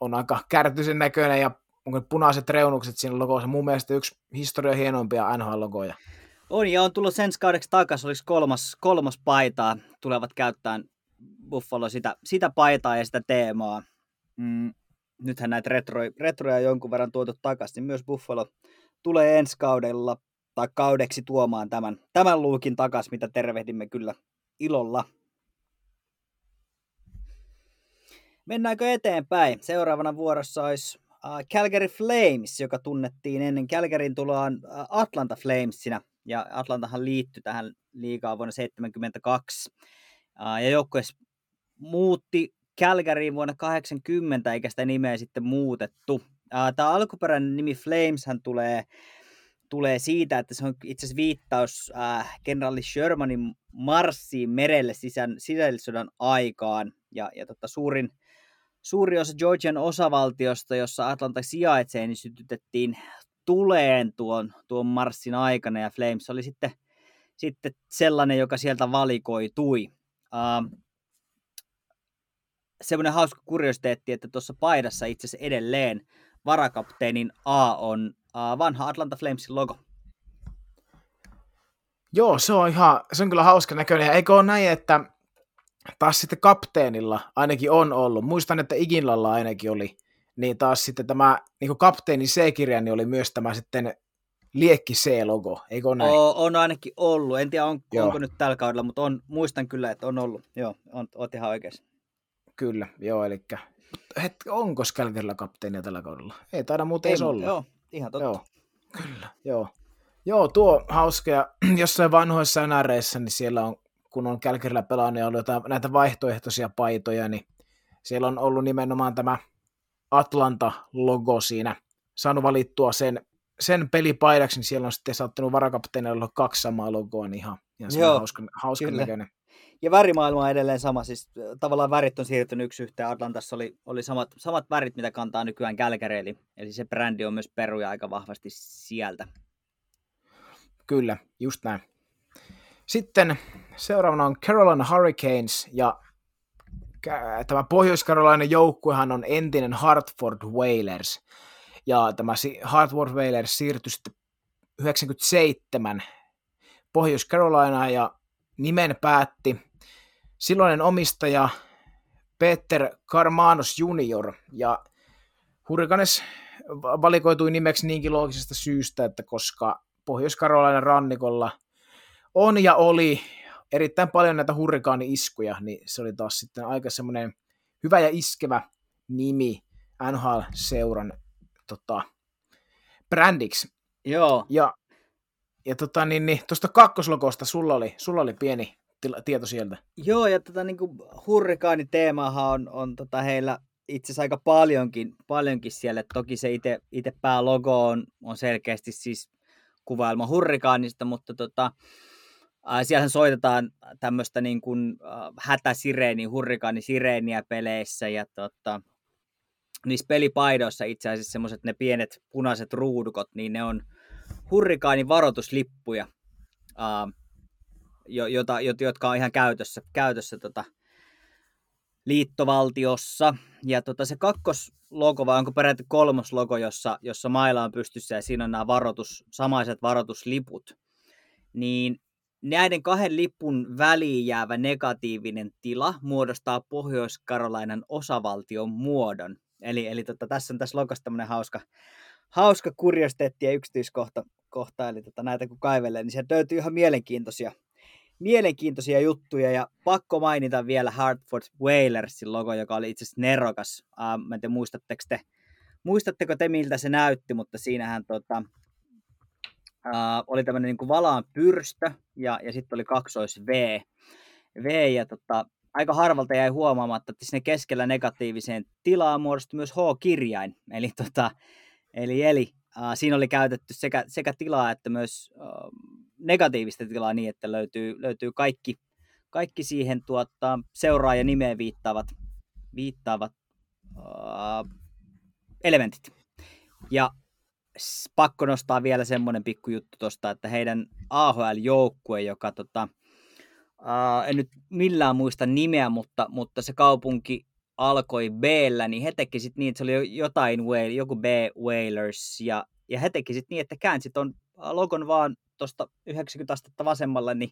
on aika kärtyisen näköinen ja onko punaiset reunukset siinä logossa. Mun mielestä yksi historian hienoimpia N H L-logoja. On ja on tullut sen kaudeksi takaisin, oliko kolmas, kolmas paitaa, tulevat käyttämään Buffalo sitä, sitä paitaa ja sitä teemaa. Mm. Nythän näitä retroja, retroja jonkun verran tuotu takaisin, myös Buffalo tulee ensi kaudella tai kaudeksi tuomaan tämän, tämän luukin takaisin, mitä tervehdimme kyllä ilolla. Mennäänkö eteenpäin? Seuraavana vuorossa olisi Calgary Flames, joka tunnettiin ennen Calgaryn tuloaan Atlanta Flamesinä. Ja Atlantahan liittyi tähän liigaan vuonna seitsemänkymmentäkaksi. Ja joukkue muutti Calgaryin vuonna kahdeksankymmentä, eikä sitä nimeä sitten muutettu. Tämä alkuperäinen nimi Flameshän tulee, tulee siitä, että se on itse asiassa viittaus kenraali Shermanin marssiin merelle sisän, sisällissodan aikaan. Ja, ja totta, suurin, suuri osa Georgian osavaltiosta, jossa Atlanta sijaitsee, niin sytytettiin tuleen tuon, tuon marssin aikana, ja Flames oli sitten, sitten sellainen, joka sieltä valikoitui. Uh, semmoinen hauska kuriositeetti, että tuossa paidassa itse asiassa edelleen varakapteenin A on uh, vanha Atlanta Flamesin logo. Joo, se on ihan, se on kyllä hauska näköinen. Eikö ole näin, että taas sitten kapteenilla ainakin on ollut. Muistan, että Iginlalla ainakin oli. Niin taas sitten tämä niin kapteeni C-kirja, niin oli myös tämä sitten liekki C-logo, eikö ole näin? O, on ainakin ollut, en tiedä on, onko nyt tällä kaudella, mutta on, muistan kyllä, että on ollut. Joo, on, oot ihan oikeassa. Kyllä, joo, eli onko Calgarylla kapteenia tällä kaudella? Ei taida muuten edes olla. Joo, ihan totta. Joo, kyllä, joo. Joo, tuo hauska, ja jossain vanhoissa N R I:ssä, niin siellä on, kun on Calgarylla pelannut ja ollut jotain, näitä vaihtoehtoisia paitoja, niin siellä on ollut nimenomaan tämä Atlanta-logo siinä, saanut valittua sen, sen pelipaidaksi, niin siellä on sitten saattanut varakapteenilla olla kaksi samaa logoa, niin ihan, ihan sama hauska, hauska näköinen. Ja värimaailma on edelleen sama, siis tavallaan värit on siirtynyt yksi yhteen, Atlantassa oli, oli samat, samat värit, mitä kantaa nykyään Calgary, eli, eli se brändi on myös peruja aika vahvasti sieltä. Kyllä, just näin. Sitten seuraavana on Carolina Hurricanes, ja tämä pohjois-karolainen joukkuehan on entinen Hartford Whalers, ja tämä Hartford Whalers siirtyi sitten yhdeksänkymmentäseitsemän Pohjois-Carolinaan, ja nimen päätti silloinen omistaja Peter Carmanos juniori Ja Hurricanes valikoitui nimeksi niinkin loogisesta syystä, että koska Pohjois-Karolainan rannikolla on ja oli erittäin paljon näitä hurrikaani-iskuja, niin se oli taas sitten aika semmoinen hyvä ja iskevä nimi N H L-seuran tota, brändiksi. Joo. Ja, ja tota, niin, niin, tuosta kakkoslogosta sulla oli, sulla oli pieni tila, tieto sieltä. Joo, ja tota, niin kuin hurrikaaniteemahan on, on tota, heillä itse asiassa aika paljonkin, paljonkin siellä. Toki se itse päälogo on, on selkeästi siis kuvailma hurrikaanista, mutta tota, siellähän soitetaan tämmöistä niin kuin hätäsireeniä, hurrikaanisireniä peleissä ja tota, niissä pelipaidoissa itse asiassa semmoiset ne pienet punaiset ruudukot, niin ne on hurrikaanivaroituslippuja, jota, jotka on ihan käytössä, käytössä tota, liittovaltiossa. Ja tota, se kakkoslogo, vai onko peräti kolmoslogo, jossa, jossa maila on pystyssä ja siinä on nämä varoitus, samaiset varoitusliput, niin näiden kahden lipun väliin jäävä negatiivinen tila muodostaa Pohjois-Karolainan osavaltion muodon. Eli, eli tota, tässä on tässä logossa tämmöinen hauska, hauska kuriositeetti ja yksityiskohta. Kohta, eli tota, näitä kun kaivelee, niin sieltä löytyy ihan mielenkiintoisia, mielenkiintoisia juttuja. Ja pakko mainita vielä Hartford Whalersin logo, joka oli itse asiassa nerokas. Ähm, mä en tiedä, muistatteko te, muistatteko te, miltä se näytti, mutta siinähän tota, Uh, oli tämmöinen niin kuin valaan pyrstö ja, ja sitten oli kaksois V. v ja tota, aika harvalta jäi huomaamatta, että sinne keskellä negatiiviseen tilaan muodostui myös H-kirjain. Eli, tota, eli, eli uh, siinä oli käytetty sekä, sekä tilaa että myös uh, negatiivista tilaa niin, että löytyy, löytyy kaikki, kaikki siihen tuota, seuraajan nimeen viittaavat, viittaavat uh, elementit. Ja pakko nostaa vielä semmoinen pikkujuttu tuosta, että heidän A H L-joukkue, joka tota, ää, en nyt millään muista nimeä, mutta, mutta se kaupunki alkoi B-llä, niin he teki sitten niin, että se oli jotain, joku B-Whalers, ja, ja he teki sitten niin, että käänsi ton logon vaan tuosta yhdeksänkymmentä astetta vasemmalla, niin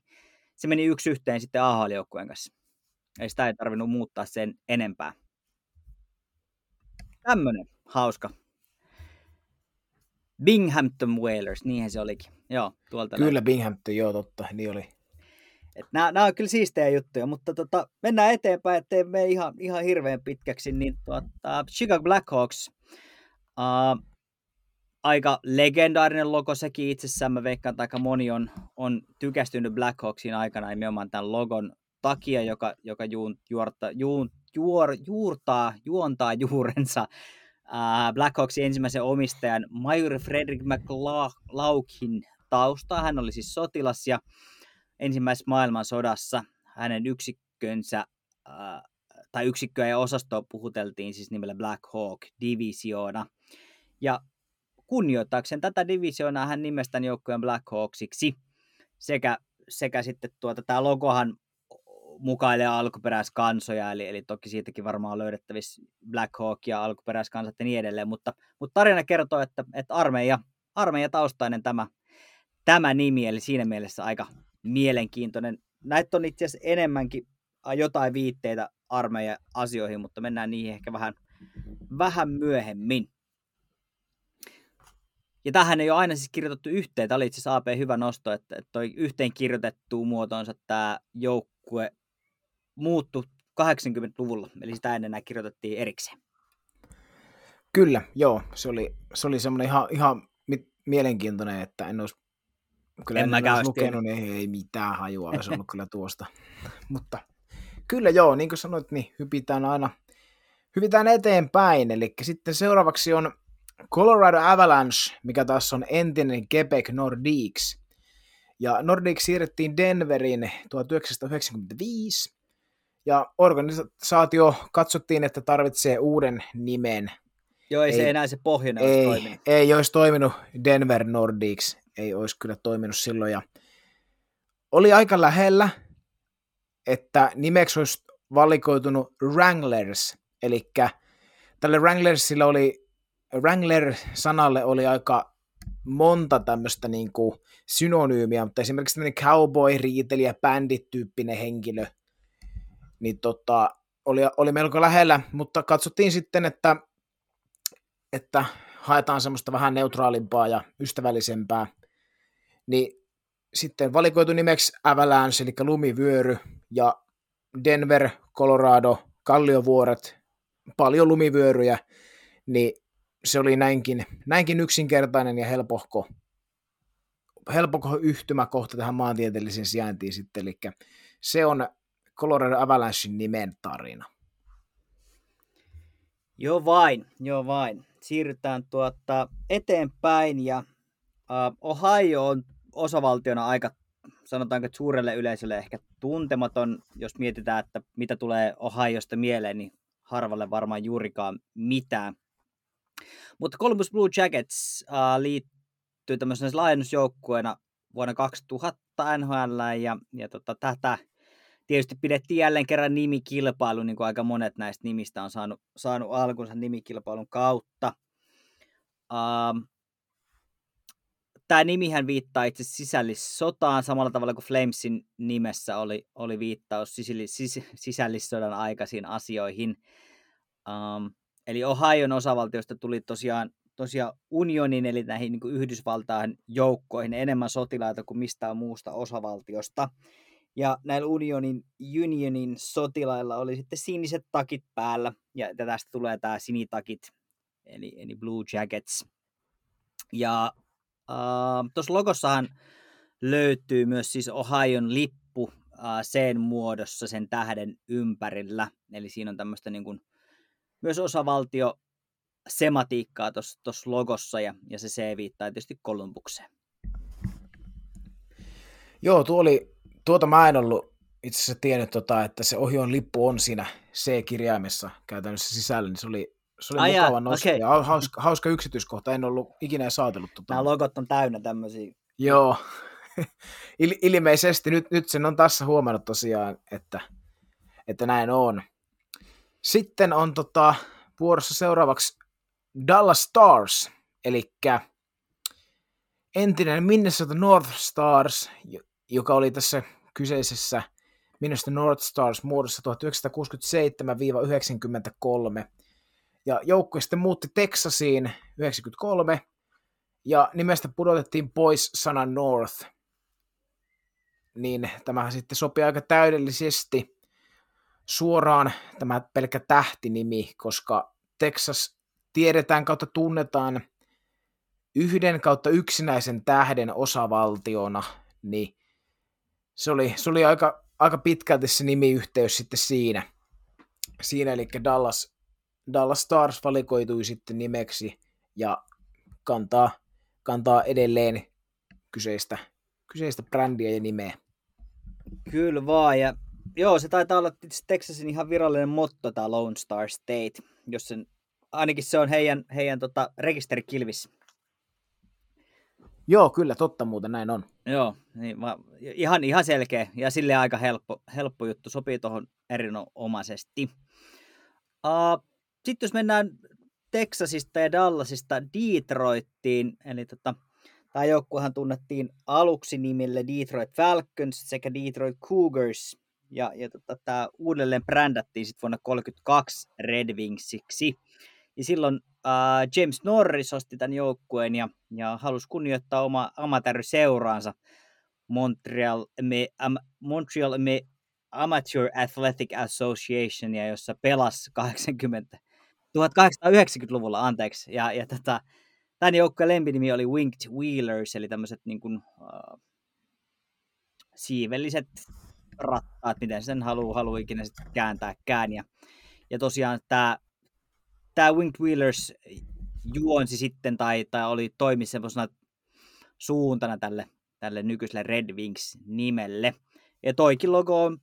se meni yksi yhteen sitten A H L-joukkueen kanssa. Eli sitä ei tarvinnut muuttaa sen enempää. Tämmönen hauska. Binghamton Whalers, niinhän se olikin. Joo, tuolta kyllä näin. Binghamton, joo totta, niin oli. Nämä on kyllä siistejä juttuja, mutta tota, mennään eteenpäin, ettei mene ihan, ihan hirveän pitkäksi. Niin tuota, Chicago Blackhawks, uh, aika legendaarinen logo sekin itsessään. Mä veikkaan, että aika moni on, on tykästynyt Blackhawksin aikana nimenomaan tämän logon takia, joka, joka juun, juorta, juun, juor, juurtaa, juontaa juurensa uh, Blackhawksin ensimmäisen omistajan Major Frederick McLaughlin taustaa. Hän oli siis sotilas ja ensimmäisessä maailmansodassa hänen yksikkönsä, äh, tai yksikköä ja osastoa puhuteltiin siis nimellä Black Hawk-divisioona. Ja kunnioittaakseen tätä divisioonaa hän nimestän joukkueen Black Hawksiksi. Sekä, sekä sitten tuota, tämä logohan mukailee alkuperäiskansoja, eli, eli toki siitäkin varmaan on löydettävissä Black Hawk ja alkuperäiskansat ja niin edelleen. Mutta, mutta tarina kertoo, että, että armeija, armeija taustainen tämä, tämä nimi, eli siinä mielessä aika mielenkiintoinen. Näitä on itse asiassa enemmänkin jotain viitteitä armeijan asioihin, mutta mennään niihin ehkä vähän, vähän myöhemmin. Ja tämähän ei ole aina siis kirjoitettu yhteen. Tämä oli itse asiassa A P hyvä nosto, että toi yhteen kirjoitettuun muotoonsa tämä joukkue muuttui kahdeksankymmentäluvulla, eli sitä ennen nämä kirjoitettiin erikseen. Kyllä, joo. Se oli, se oli semmoinen ihan, ihan mielenkiintoinen, että en olisi Kyllä en, en mä lukenut, niin ei mitään hajua olisi ollut kyllä tuosta. Mutta kyllä joo, niin kuin sanoit, niin hypitään aina hypitään eteenpäin. Eli sitten seuraavaksi on Colorado Avalanche, mikä taas on entinen Quebec Nordiques. Ja Nordiques siirrettiin Denveriin tuhatyhdeksänsataayhdeksänkymmentäviisi. Ja organisaatio katsottiin, että tarvitsee uuden nimen. Joo, ei, ei se enää se pohjana ei, olisi toiminut. Ei olisi toiminut Denver Nordiques. Ei olisi kyllä toiminut silloin, ja oli aika lähellä, että nimeksi olisi valikoitunut Wranglers, eli tälle Wranglersilla oli, Wrangler-sanalle oli aika monta tämmöistä niin kuin synonyymiä, mutta esimerkiksi tämmöinen cowboy, riitelijä, bändityyppinen henkilö, niin tota, oli, oli melko lähellä, mutta katsottiin sitten, että, että haetaan semmoista vähän neutraalimpaa ja ystävällisempää, niin sitten valikoitu nimeksi Avalanche, eli lumivyöry, ja Denver, Colorado, kalliovuoret, paljon lumivyöryjä, niin se oli näinkin, näinkin yksinkertainen ja helpohko, helpohko yhtymäkohta tähän maantieteelliseen sijaintiin sitten, eli se on Colorado Avalanchein nimen tarina. Joo vain, joo vain. Siirrytään tuota eteenpäin, ja uh, Ohio on osavaltiona aika, sanotaanko, että suurelle yleisölle ehkä tuntematon. Jos mietitään, että mitä tulee Ohiosta mieleen, niin harvalle varmaan juurikaan mitään. Mutta Columbus Blue Jackets uh, liittyy tämmöisenä laajennusjoukkueena vuonna kaksituhatta N H L:ään, ja, ja tota, tätä tietysti pidettiin jälleen kerran nimikilpailu, niin kuin aika monet näistä nimistä on saanut, saanut alkunsa nimikilpailun kautta. Ähm, Tämä nimihän viittaa itse sisällissotaan samalla tavalla kuin Flamesin nimessä oli, oli viittaus sisillis, sis, sisällissodan aikaisiin asioihin. Ähm, eli Ohion osavaltiosta tuli tosiaan, tosiaan unionin, eli näihin niin kuin Yhdysvaltain joukkoihin enemmän sotilaita kuin mistään muusta osavaltiosta. Ja näillä unionin, unionin sotilailla oli sitten siniset takit päällä, ja tästä tulee tämä sinitakit, eli, eli Blue Jackets. Ja äh, tuossa logossahan löytyy myös siis Ohion lippu äh, sen muodossa, sen tähden ympärillä. Eli siinä on tämmöistä niin kuin myös osavaltiosematiikkaa tuossa logossa, ja, ja se C viittaa tietysti Kolumbukseen. Joo, tuo oli... Tuota mä en ollut itse asiassa tiennyt, että se Ohion lippu on siinä C-kirjaimessa käytännössä sisällä, niin se oli Se oli Aja, mukava nosto okay. ja hauska, hauska yksityiskohta, en ollut ikinä saatellut. Tota. Nämä logot on täynnä tämmöisiä. Joo, Il- ilmeisesti nyt, nyt sen on tässä huomannut tosiaan, että, että näin on. Sitten on tota, vuorossa seuraavaksi Dallas Stars, eli entinen Minnesota North Stars, joka oli tässä kyseisessä Minnesota North Stars muodossa tuhatyhdeksänsataakuusikymmentäseitsemän yhdeksänkymmentäkolme. Ja joukkue sitten muutti Texasiin yhdeksänkymmentäkolme ja nimestä pudotettiin pois sana North. Niin tämähän sitten sopii aika täydellisesti suoraan tämä pelkkä tähtinimi, koska Texas tiedetään kautta tunnetaan yhden kautta yksinäisen tähden osavaltiona, niin se oli, se oli aika, aika pitkälti se nimiyhteys sitten siinä. Siinä eli Dallas Dallas Stars valikoitui sitten nimeksi ja kantaa, kantaa edelleen kyseistä, kyseistä brändiä ja nimeä. Kyllä vaan. Ja, joo, se taitaa olla Texasin ihan virallinen motto, tämä Lone Star State. Jos sen, ainakin se on heidän, heidän tota, rekisterikilvissä. Joo, kyllä, totta muuten, näin on. Joo, niin, mä, ihan, ihan selkeä ja silleen aika helppo, helppo juttu. Sopii tuohon erinomaisesti. Uh, Sitten jos mennään Texasista ja Dallasista Detroittiin, eli tota, tämä joukkuehan tunnettiin aluksi nimille Detroit Falcons sekä Detroit Cougars, ja, ja tota, tämä uudelleen brändättiin sitten vuonna tuhatyhdeksänsataakolmekymmentäkaksi Red Wingsiksi. Ja silloin ää, James Norris osti tämän joukkueen ja, ja halusi kunnioittaa oma amatööriseuraansa Montreal me, am, Montreal me Amateur Athletic Associationia, jossa pelasi kahdeksankymmentä tuhatkahdeksansataayhdeksänkymmentäluvulla, anteeksi, ja, ja tätä, tämän joukkueen lempinimi oli Winged Wheelers, eli tämmöiset niin kuin, äh, siivelliset rattaat, miten sen haluaa, haluaa ikinä sitten kääntääkään. Ja, ja tosiaan tämä, tämä Winged Wheelers juonsi sitten, tai, tai oli toimi semmoisena suuntana tälle, tälle nykyiselle Red Wings-nimelle. Ja toikin logo on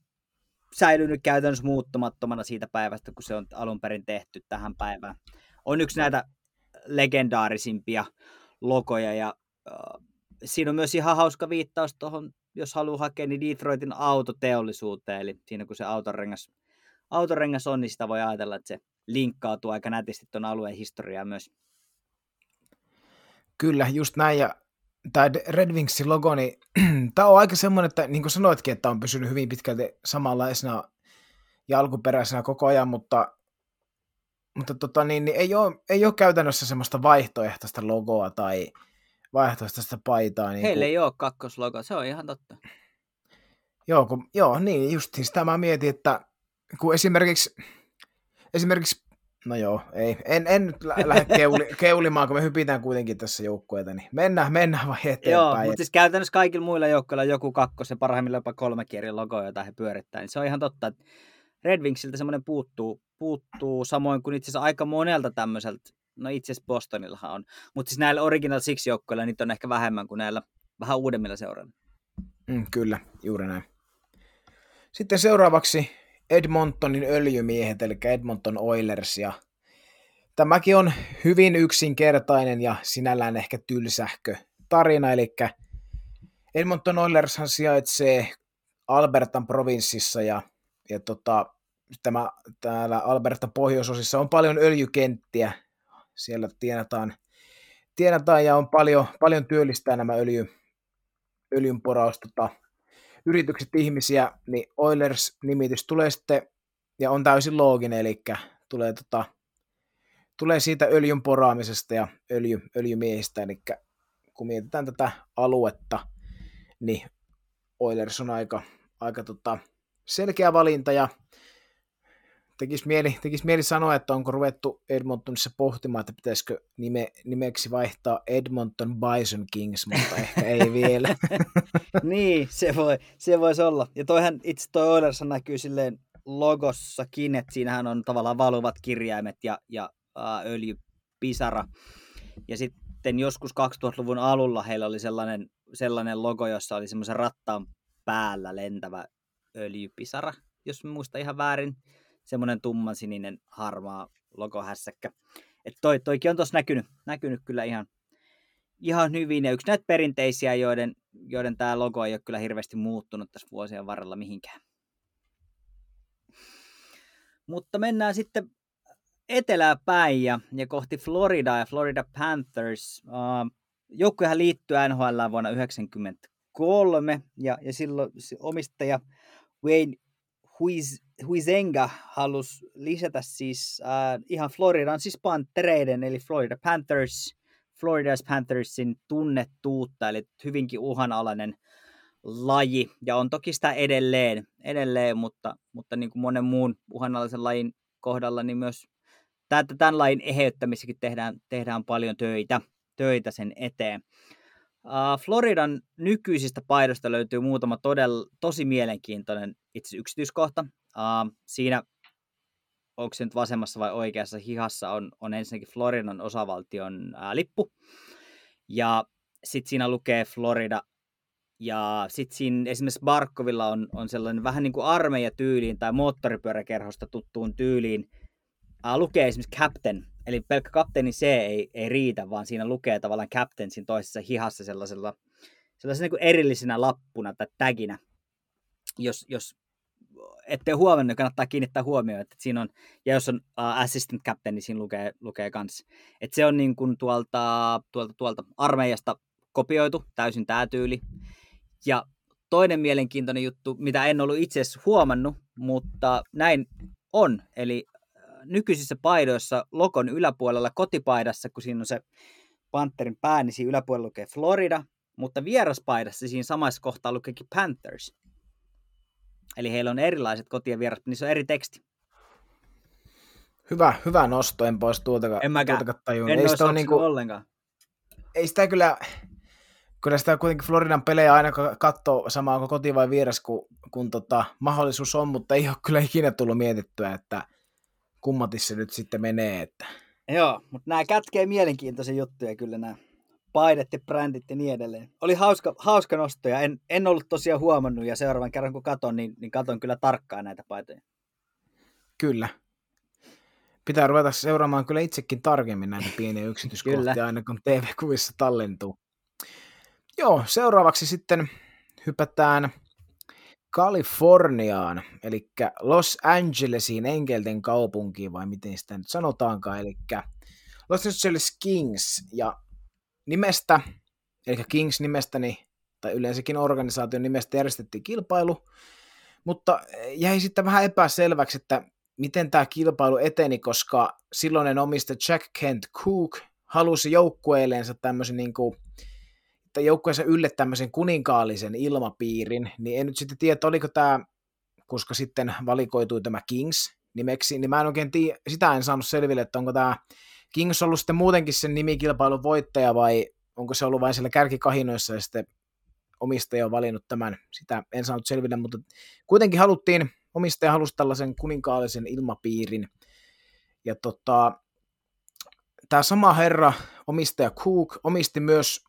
säilynyt käytännössä muuttumattomana siitä päivästä, kun se on alun perin tehty tähän päivään. On yksi näitä legendaarisimpia logoja, ja äh, siinä on myös ihan hauska viittaus tuohon, jos haluaa hakea, niin Detroitin autoteollisuuteen, eli siinä kun se autorengas, autorengas on, niin sitä voi ajatella, että se linkkautuu aika nätisti tuon alueen historiaan myös. Kyllä, just näin, ja tämä Red Wingsin logo, niin tämä on aika semmoinen, että niin kuin sanoitkin, että on pysynyt hyvin pitkälti samanlaisena ja alkuperäisenä koko ajan, mutta, mutta tota, niin, niin ei, ole, ei ole käytännössä semmoista vaihtoehtoista logoa tai vaihtoehtoista paitaa. Niin heillä kun ei ole kakkoslogoa, se on ihan totta. Joo, kun, joo niin just siis tämä mä mietin, että kun esimerkiksi, esimerkiksi no joo, ei. En, en nyt lä- lähde keuli- keulimaan, kun me hypitään kuitenkin tässä joukkueita, niin mennään, mennään vai eteenpäin. Joo, mutta siis käytännössä kaikilla muilla joukkueilla on joku kakkos ja parhaimmillaan jopa kolmekin eri logoja, jota he pyörittää. Niin se on ihan totta, että Red Wingsiltä semmoinen puuttuu, puuttuu samoin kuin itse asiassa aika monelta tämmöiseltä, no itse asiassa Bostonillahan on, mutta siis näillä Original Six joukkueilla niitä on ehkä vähemmän kuin näillä vähän uudemmilla seurailla. Mm, kyllä, juuri näin. Sitten seuraavaksi Edmontonin öljymiehet, eli Edmonton Oilers, ja tämäkin on hyvin yksinkertainen ja sinällään ehkä tylsähkö tarina, eli Edmonton Oilershan sijaitsee Albertan provinssissa, ja, ja tota, tämä, täällä Albertan pohjoisosissa on paljon öljykenttiä, siellä tienataan, tienataan ja on paljon, paljon työllistää nämä öljy, öljynporaus, tota, yritykset ihmisiä, niin Oilers-nimitys tulee sitten, ja on täysin looginen, eli tulee, tota, tulee siitä öljyn poraamisesta ja öljy, öljymiehistä, eli kun mietitään tätä aluetta, niin Oilers on aika, aika tota, selkeä valinta, ja tekisi mieli, tekis mieli sanoa, että onko ruvettu Edmontonissa pohtimaan, että pitäisikö nime, nimeksi vaihtaa Edmonton Bison Kings, mutta ehkä ei vielä. Niin, se, voi, se voisi olla. Ja toihan itse toi Oilers näkyy silleen logossakin, että siinähän on tavallaan valuvat kirjaimet ja, ja äh, öljypisara. Ja sitten joskus kaksituhattaluvun alulla heillä oli sellainen, sellainen logo, jossa oli semmoisen rattaan päällä lentävä öljypisara, jos muista ihan väärin. Semmoinen tummansininen harmaa logohässäkkä. Että toi, toikin on tuossa näkynyt, näkynyt kyllä ihan, ihan hyvin. Ja yksi näitä perinteisiä, joiden, joiden tämä logo ei ole kyllä hirveästi muuttunut tässä vuosien varrella mihinkään. Mutta mennään sitten etelää päin ja, ja kohti Floridaa ja Florida Panthers. Uh, Joukkuehan liittyi N H L vuonna yhdeksänkymmentäkolme ja, ja silloin omistaja Wayne Huiz, Huizenga halusi lisätä siis uh, ihan Floridan, siis Panthereiden, eli Florida Panthers, Florida's Panthersin tunnettuutta, eli hyvinkin uhanalainen laji, ja on toki sitä edelleen, edelleen mutta, mutta niin kuin monen muun uhanalaisen lajin kohdalla, niin myös tämän lajin eheyttämissäkin tehdään, tehdään paljon töitä, töitä sen eteen. Uh, Floridan nykyisistä paidoista löytyy muutama todella, tosi mielenkiintoinen itse yksityiskohta. Uh, siinä, onko se nyt vasemmassa vai oikeassa hihassa, on, on ensinnäkin Floridan osavaltion uh, lippu, ja sitten siinä lukee Florida. Ja sitten siinä esimerkiksi Barkovilla on, on sellainen vähän niin kuin armeijatyyliin tai moottoripyöräkerhosta tuttuun tyyliin. Ää, lukee esimerkiksi Captain, eli pelkkä kapteeni C ei, ei riitä, vaan siinä lukee tavallaan Captain siinä toisessa hihassa sellaisella, sellaisella niin kuin erillisenä lappuna tai täginä. Jos, jos ettei huomannut, kannattaa kiinnittää huomioon, että siinä on, ja jos on ää, Assistant Captain, niin siinä lukee, lukee kanssa. Että se on niin kuin tuolta, tuolta, tuolta armeijasta kopioitu, täysin tää tyyli. Ja toinen mielenkiintoinen juttu, mitä en ollut itse asiassa huomannut, mutta näin on. Eli nykyisissä paidoissa logon yläpuolella kotipaidassa, kun siinä on se Pantherin pää, niin siinä yläpuolella lukee Florida, mutta vieraspaidassa siinä samassa kohtaa lukeekin Panthers. Eli heillä on erilaiset koti- ja vieras, niin se on eri teksti. Hyvä, hyvä nosto, en pois tuotakaan tajuun. En noista niinku ollenkaan. Ei sitä kyllä... Kyllä sitä kuitenkin Floridan pelejä aina katsoo samaa, onko koti vai vieras, kun, kun tota, mahdollisuus on, mutta ei ole kyllä ikinä tullut mietittyä, että kummatissa se nyt sitten menee. Että. Joo, mutta nämä kätkee mielenkiintoisia juttuja kyllä, nämä paidat ja brändit ja niin edelleen. Oli hauska, hauska nostoja, en, en ollut tosiaan huomannut, ja seuraavan kerran kun katon, niin, niin katon kyllä tarkkaan näitä paitoja. Kyllä. Pitää ruveta seuraamaan kyllä itsekin tarkemmin näitä pieniä yksityiskohtia, aina kun T V-kuvissa tallentuu. Joo, seuraavaksi sitten hypätään Kaliforniaan, eli Los Angelesiin, Enkelten kaupunkiin, vai miten sitä nyt sanotaankaan, eli Los Angeles Kings, ja nimestä, eli Kings-nimestäni, tai yleensäkin organisaation nimestä järjestettiin kilpailu, mutta jäi sitten vähän epäselväksi, että miten tämä kilpailu eteni, koska silloinen omistaja Jack Kent Cook halusi joukkueelleensa tämmöisen niin kuin joukkueensa ylle tämmöisen kuninkaallisen ilmapiirin, niin en nyt sitten tiedä, oliko tämä, koska sitten valikoitui tämä Kings nimeksi, niin mä en oikein tiedä, sitä en saanut selville, että onko tämä Kings ollut sitten muutenkin sen nimikilpailun voittaja, vai onko se ollut vain siellä kärkikahinoissa, ja sitten omistaja on valinnut tämän, sitä en saanut selville, mutta kuitenkin haluttiin, omistaja halusi tällaisen kuninkaallisen ilmapiirin, ja tota, tämä sama herra, omistaja Cook, omisti myös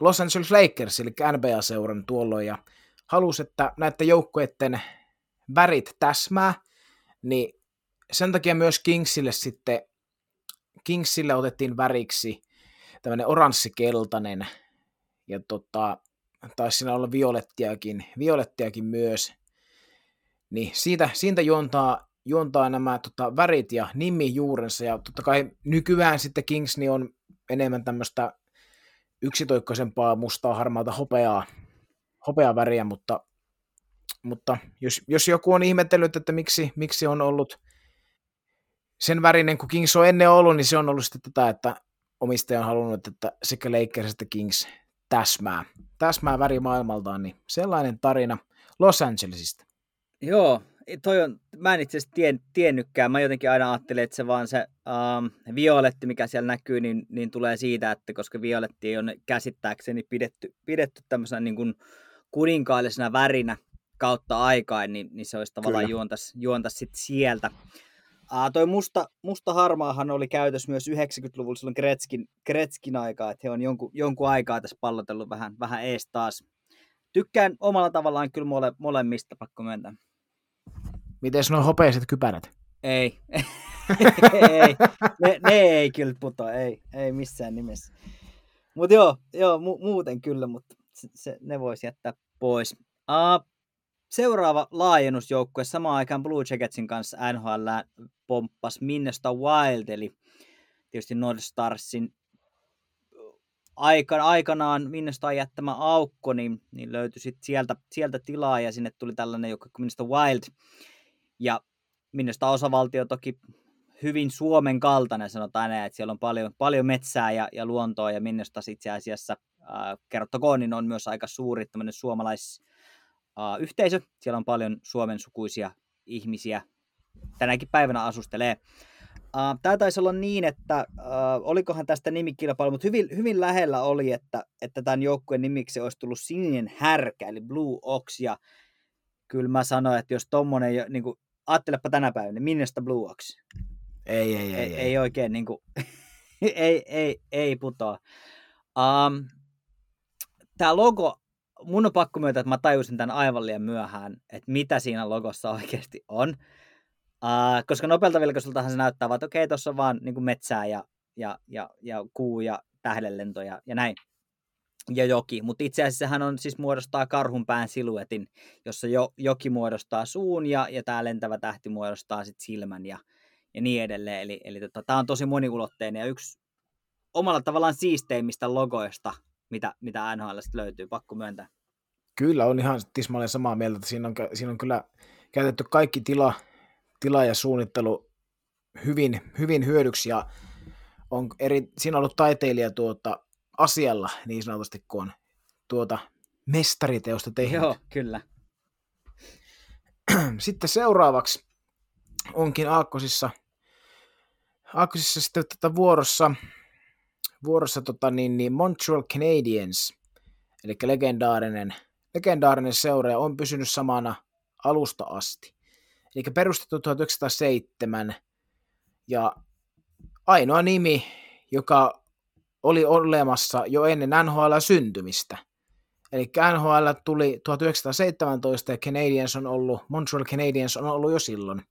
Los Angeles Lakers, eli N B A-seuran tuolloin, ja halusi, että näiden joukkueiden värit täsmää, niin sen takia myös Kingsille sitten, Kingsille otettiin väriksi tämmöinen oranssikeltainen, ja tota, taisi siinä olla violettiakin, violettiakin myös, niin siitä, siitä juontaa, juontaa nämä tota, värit ja nimi juurensa, ja totta kai nykyään sitten Kings niin on enemmän tämmöistä yksitoikkoisempaa, mustaa, harmaata, hopeaa, hopeaa väriä, mutta, mutta jos, jos joku on ihmetellyt, että miksi, miksi on ollut sen värinen, kun Kings on ennen ollut, niin se on ollut sitten tätä, että omistaja on halunnut, että sekä Lakers että Kings täsmää. Täsmää väri maailmaltaan, niin sellainen tarina Los Angelesista. Joo, toi on, mä en itse asiassa tien, tiennytkään. Mä jotenkin aina ajattelin, että se vaan se ähm, violetti, mikä siellä näkyy, niin, niin tulee siitä, että koska violetti ei ole käsittääkseni pidetty, pidetty tämmöisenä niin kuin kuninkaallisena värinä kautta aikaan, niin, niin se olisi tavallaan juontaisi juontais sit sieltä. Äh, toi musta, musta harmaahan oli käytös myös yhdeksänkymmentäluvulla silloin Gretzkin, Gretzkin aikaa, että he on jonkun, jonkun aikaa tässä pallotellut vähän, vähän ees taas. Tykkään omalla tavallaan kyllä mole, molemmista, pakko myöntää. Miten nuo hopeiset kypärät? Ei. ei, ne, ne ei kyllä puto, ei, ei missään nimessä. Mutta joo, joo mu- muuten kyllä, mutta ne voisi jättää pois. Uh, seuraava laajennusjoukkue samaan aikaan Blue Jacketsin kanssa N H L pomppasi Minnesota Wild, eli tietysti North Starsin Aika, aikanaan Minnesota jättämä aukko, niin, niin löytyi sit sieltä, sieltä tilaa ja sinne tuli tällainen joku Minnesota Wild. Ja Minnesota osavaltio toki hyvin Suomen kaltainen, sanotaan näin, että siellä on paljon, paljon metsää ja, ja luontoa, ja Minnesota itse asiassa, ää, kerrottakoon, niin on myös aika suuri tämmöinen suomalaisyhteisö. Siellä on paljon Suomen sukuisia ihmisiä, tänäkin päivänä asustelee. Uh, tämä taisi olla niin, että uh, olikohan tästä nimikilpailu, mutta hyvin, hyvin lähellä oli, että, että tämän joukkueen nimiksi olisi tullut sininen härkä, eli Blue Ox, ja kyllä mä sanoin, että jos tommonen, niin kuin, ajattelepa tänä päivänä, minne sitä Blue Ox? Ei, ei, ei. Ei, ei. ei oikein, niin kuin, ei, ei, ei putoa. Um, tämä logo, mun on pakko myötä, että mä tajusin tämän aivan liian myöhään, että mitä siinä logossa oikeasti on. Uh, koska nopealta vilkaisultahan se näyttää vaan, että okei, okay, tuossa on vaan niin kuin metsää ja, ja, ja, ja kuu ja tähdenlento ja, ja näin. Ja joki. Mutta itse asiassa hän on, siis muodostaa karhunpään siluetin, jossa jo, joki muodostaa suun ja, ja tämä lentävä tähti muodostaa sit silmän ja, ja niin edelleen. Eli, eli tota, tämä on tosi moniulotteinen ja yksi omalla tavallaan siisteimmistä logoista, mitä, mitä N H L:stä löytyy. Pakko myöntää. Kyllä, on ihan tismalleen samaa mieltä, että siinä on, siinä on kyllä käytetty kaikki tila... tila ja suunnittelu hyvin, hyvin hyödyksi, ja on eri, siinä on ollut taiteilija tuota, asialla niin sanotusti, kun on tuota mestariteosta tehnyt. Joo, kyllä. Sitten seuraavaksi onkin aakkosissa, aakkosissa sitten tätä vuorossa, vuorossa tota, niin, niin Montreal Canadiens, eli legendaarinen, legendaarinen seura, on pysynyt samana alusta asti. Eli perustettu tuhatyhdeksänsataaseitsemän, ja ainoa nimi, joka oli olemassa jo ennen N H L-syntymistä. Eli N H L tuli tuhatyhdeksänsataaseitsemäntoista, ja Canadiens on ollut, Montreal Canadiens on ollut jo silloin,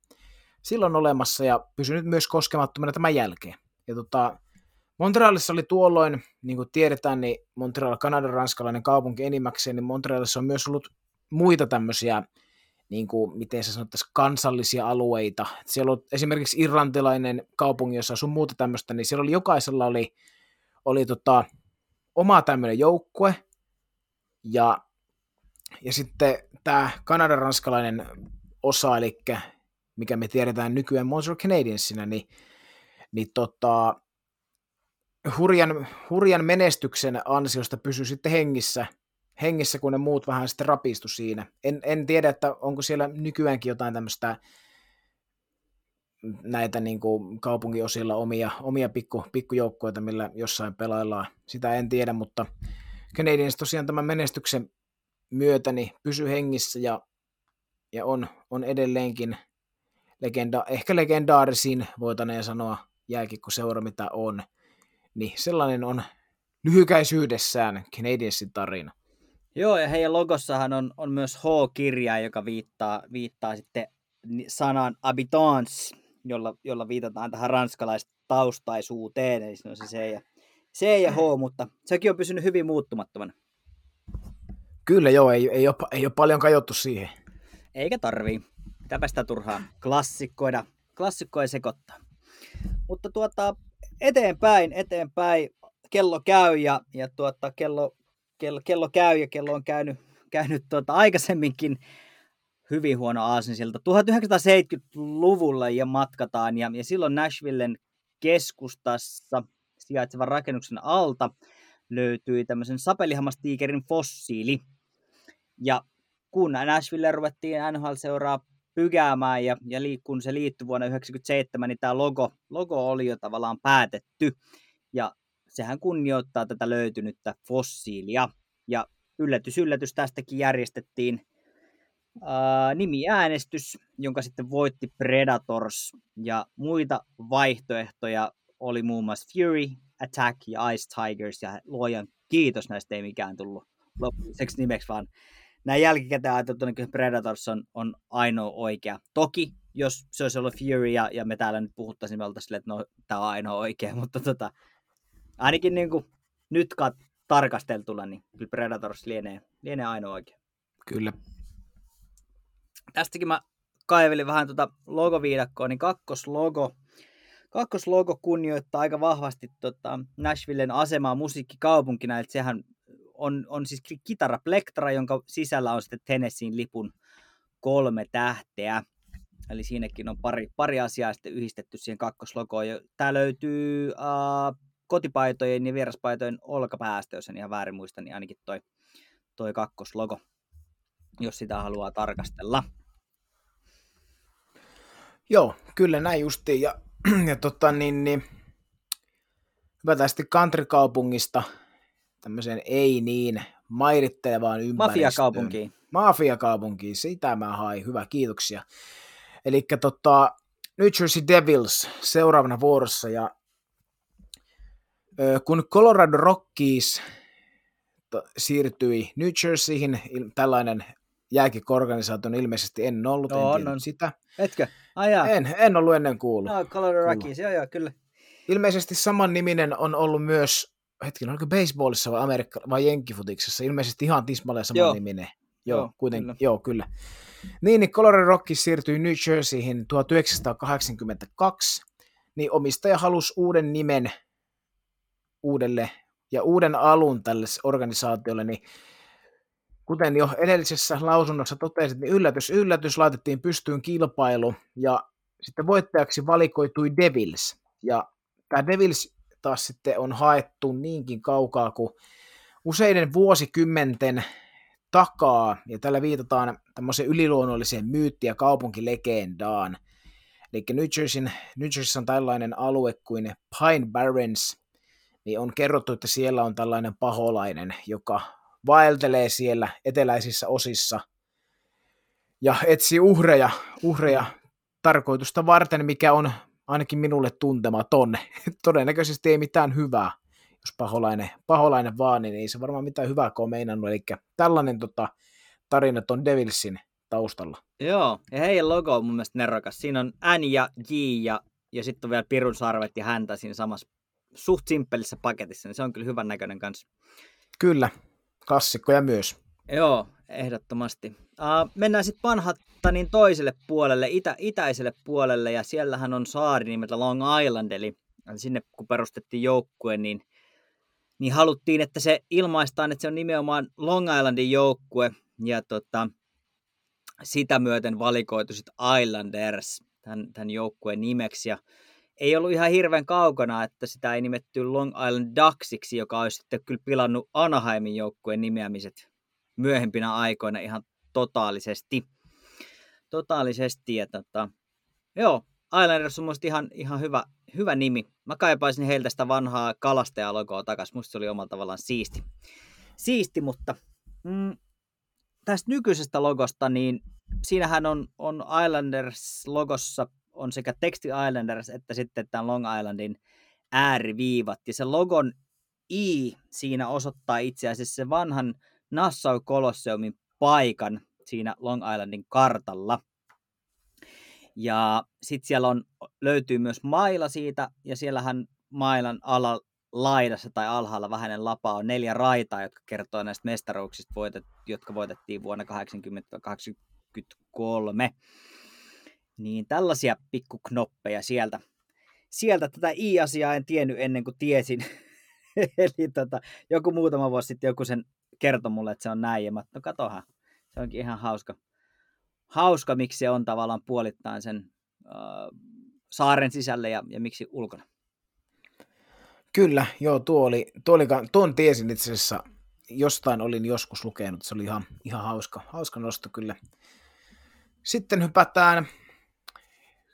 silloin olemassa, ja pysynyt myös koskemattomana tämän jälkeen. Ja tota, Montrealissa oli tuolloin, niin kuin tiedetään, niin Montreal, Kanadan ranskalainen kaupunki enimmäkseen, niin Montrealissa on myös ollut muita tämmöisiä, niin kuin, miten se sanottaisiin, kansallisia alueita. Siellä on esimerkiksi irlantilainen kaupunki, jossa asui muuta tämmöistä, niin siellä oli jokaisella oli, oli tota, oma tämmöinen joukkue, ja, ja sitten tämä kanadanranskalainen osa, eli mikä me tiedetään nykyään Montreal Canadiensinä, niin, niin tota, hurjan, hurjan menestyksen ansiosta pysyi sitten hengissä, hengissä, kun ne muut vähän sitten rapistu siinä. En, en tiedä, että onko siellä nykyäänkin jotain tämmöistä näitä niin kuin kaupunkiosilla omia, omia pikku, pikkujoukkoita, millä jossain pelaillaan. Sitä en tiedä, mutta Canadiens tosiaan tämän menestyksen myötä niin pysyy hengissä ja, ja on, on edelleenkin legenda, ehkä legendaarisin, voitaneen sanoa, jääkiekkoseura mitä on. Niin sellainen on lyhykäisyydessään Canadiensin tarina. Joo, ja heidän logossahan on, on myös H-kirja, joka viittaa, viittaa sitten sanaan habitants, jolla, jolla viitataan tähän ranskalaistaustaisuuteen, eli se on se C ja, C ja H, mutta sekin on pysynyt hyvin muuttumattomana. Kyllä joo, ei, ei, ole, ei ole paljon kajottu siihen. Eikä tarvii. Pitääpä sitä turhaa klassikkoida, klassikkoja sekoittaa. Mutta tuota, eteenpäin, eteenpäin, kello käy ja, ja tuota, kello... Kello, kello käy ja kello on käynyt, käynyt tuota aikaisemminkin hyvin huono aasinsilta. tuhatyhdeksänsataaseitsemänkymmentäluvulla ja matkataan ja, ja silloin Nashvillen keskustassa sijaitsevan rakennuksen alta löytyi tämmöisen sapelihammastiikerin fossiili. Ja kun Nashville ruvettiin N H L-seuraa pykäämään ja, ja kun se liittyi vuonna yhdeksänkymmentäseitsemän, niin tämä logo, logo oli jo tavallaan päätetty ja sehän kunnioittaa tätä löytynyttä fossiilia. Ja yllätys, yllätys, tästäkin järjestettiin ää, nimiäänestys, jonka sitten voitti Predators. Ja muita vaihtoehtoja oli muun muassa Fury, Attack ja Ice Tigers. Ja luojan kiitos, näistä ei mikään tullut lopulliseksi nimeksi, vaan näin jälkikäteen ajateltuna, että Predators on, on ainoa oikea. Toki jos se olisi ollut Fury ja, ja me täällä nyt puhuttaisiin, niin me oltaisiin silleen, että no, tämä on ainoa oikea, mutta tota, ainakin niin kuin nyt tarkasteltuna, niin kyllä Predators lienee, lienee ainoa oikea. Kyllä. Tästäkin mä kaivelin vähän tuota logoviidakkoa, niin kakkoslogo, kakkoslogo kunnioittaa aika vahvasti tota Nashvillen asemaa musiikkikaupunkina, että sehän on, on siis kitaraplektra, jonka sisällä on sitten Tennesseein lipun kolme tähteä. Eli siinäkin on pari, pari asiaa sitten yhdistetty siihen kakkoslogoon. Tää löytyy äh, kotipaitojen ja vieraspaitojen olkapäästä, jos en ihan väärin muista, niin ainakin toi, toi kakkoslogo, jos sitä haluaa tarkastella. Joo, kyllä näin justiin. Ja, ja tota niin, niin hypätään sitten countrykaupungista tämmöiseen ei niin mairittelevaan ympäristöön. Mafiakaupunkiin. Mafiakaupunkiin, sitä mä hain. Hyvä, kiitoksia. Elikkä tota New Jersey Devils seuraavana vuorossa, ja kun Colorado Rockies siirtyi New Jerseyhin, tällainen jääkiekko-organisaatio on ilmeisesti en ollut, joo, en tiedä on. Sitä. Etkö? Ai en, en ollut ennen kuullut. No, Colorado Rockies, joo joo, kyllä. Ilmeisesti saman niminen on ollut myös, hetken, oliko baseballissa vai, Amerikka, vai jenkifutiksessa, ilmeisesti ihan tismalleen saman joo. niminen. Joo, joo, kuitenkin, kyllä. joo, kyllä. Niin, niin Colorado Rockies siirtyi New Jerseyhin tuhatyhdeksänsataakahdeksankymmentäkaksi, niin omistaja halusi uuden nimen uudelle ja uuden alun tälle organisaatiolle, niin kuten jo edellisessä lausunnossa totesit, niin yllätys, yllätys, laitettiin pystyyn kilpailu, ja sitten voittajaksi valikoitui Devils, ja tämä Devils taas sitten on haettu niinkin kaukaa kuin useiden vuosikymmenten takaa, ja tällä viitataan tämmöiseen yliluonnolliseen myyttiin ja kaupunkilegendaan. Eli New Jerseyn, New Jersey on tällainen alue kuin Pine Barrens, niin on kerrottu, että siellä on tällainen paholainen, joka vaeltelee siellä eteläisissä osissa ja etsii uhreja, uhreja tarkoitusta varten, mikä on ainakin minulle tuntematon. Todennäköisesti ei mitään hyvää. Jos paholainen, paholainen vaan, niin ei se varmaan mitään hyvää ole meinannut. Eli tällainen tota, tarina on Devilsin taustalla. Joo, ja heidän logo on mun mielestä nerokas. Siinä on N ja J ja, ja sitten on vielä pirun sarvet ja häntä siinä samassa suht simppelissä paketissa. Niin se on kyllä hyvän näköinen kanssa. Kyllä, klassikkoja myös. Joo, ehdottomasti. Uh, mennään sitten Manhattanin toiselle puolelle, itä, itäiselle puolelle, ja siellähän on saari nimeltä Long Island, eli sinne kun perustettiin joukkue, niin niin haluttiin, että se ilmaistaan, että se on nimenomaan Long Islandin joukkue, ja tota, sitä myöten valikoitu sit Islanders tämän, tämän joukkueen nimeksi, ja ei ollut ihan hirveän kaukana, että sitä ei nimetty Long Island Ducksiksi, joka olisi sitten kyllä pilannut Anaheimin joukkueen nimeämiset myöhempinä aikoina ihan totaalisesti. Totaalisesti, ja tota, joo, Islanders on musta ihan, ihan hyvä, hyvä nimi. Mä kaipaisin heiltä sitä vanhaa kalastajalogoa takaisin. Musta se oli omalla tavallaan siisti. Siisti, mutta mm, tästä nykyisestä logosta, niin siinähän on, on Islanders-logossa on sekä teksti Islanders että sitten tämän Long Islandin ääriviivat. Ja se logon I siinä osoittaa itse asiassa se vanhan Nassau Colosseumin paikan siinä Long Islandin kartalla. Ja sitten siellä on, löytyy myös maila siitä, ja siellähän mailan alalaidassa tai alhaalla vähäinen lapa on neljä raitaa, jotka kertoo näistä mestaruuksista, voitet, jotka voitettiin vuonna tuhatyhdeksänsataakahdeksankymmentäkolme. Niin tällaisia pikkuknoppeja sieltä. Sieltä tätä I-asiaa en tiennyt ennen kuin tiesin. Eli tota, joku muutama vuosi sitten joku sen kertoi mulle, että se on näin, ja mä, no katohan, se onkin ihan hauska. Hauska, miksi se on tavallaan puolittain sen äh, saaren sisälle ja, ja miksi ulkona. Kyllä, joo, tuo oli, tuo oli, tuon tiesin itse asiassa, jostain olin joskus lukenut, se oli ihan, ihan hauska, hauska nosto kyllä. Sitten hypätään,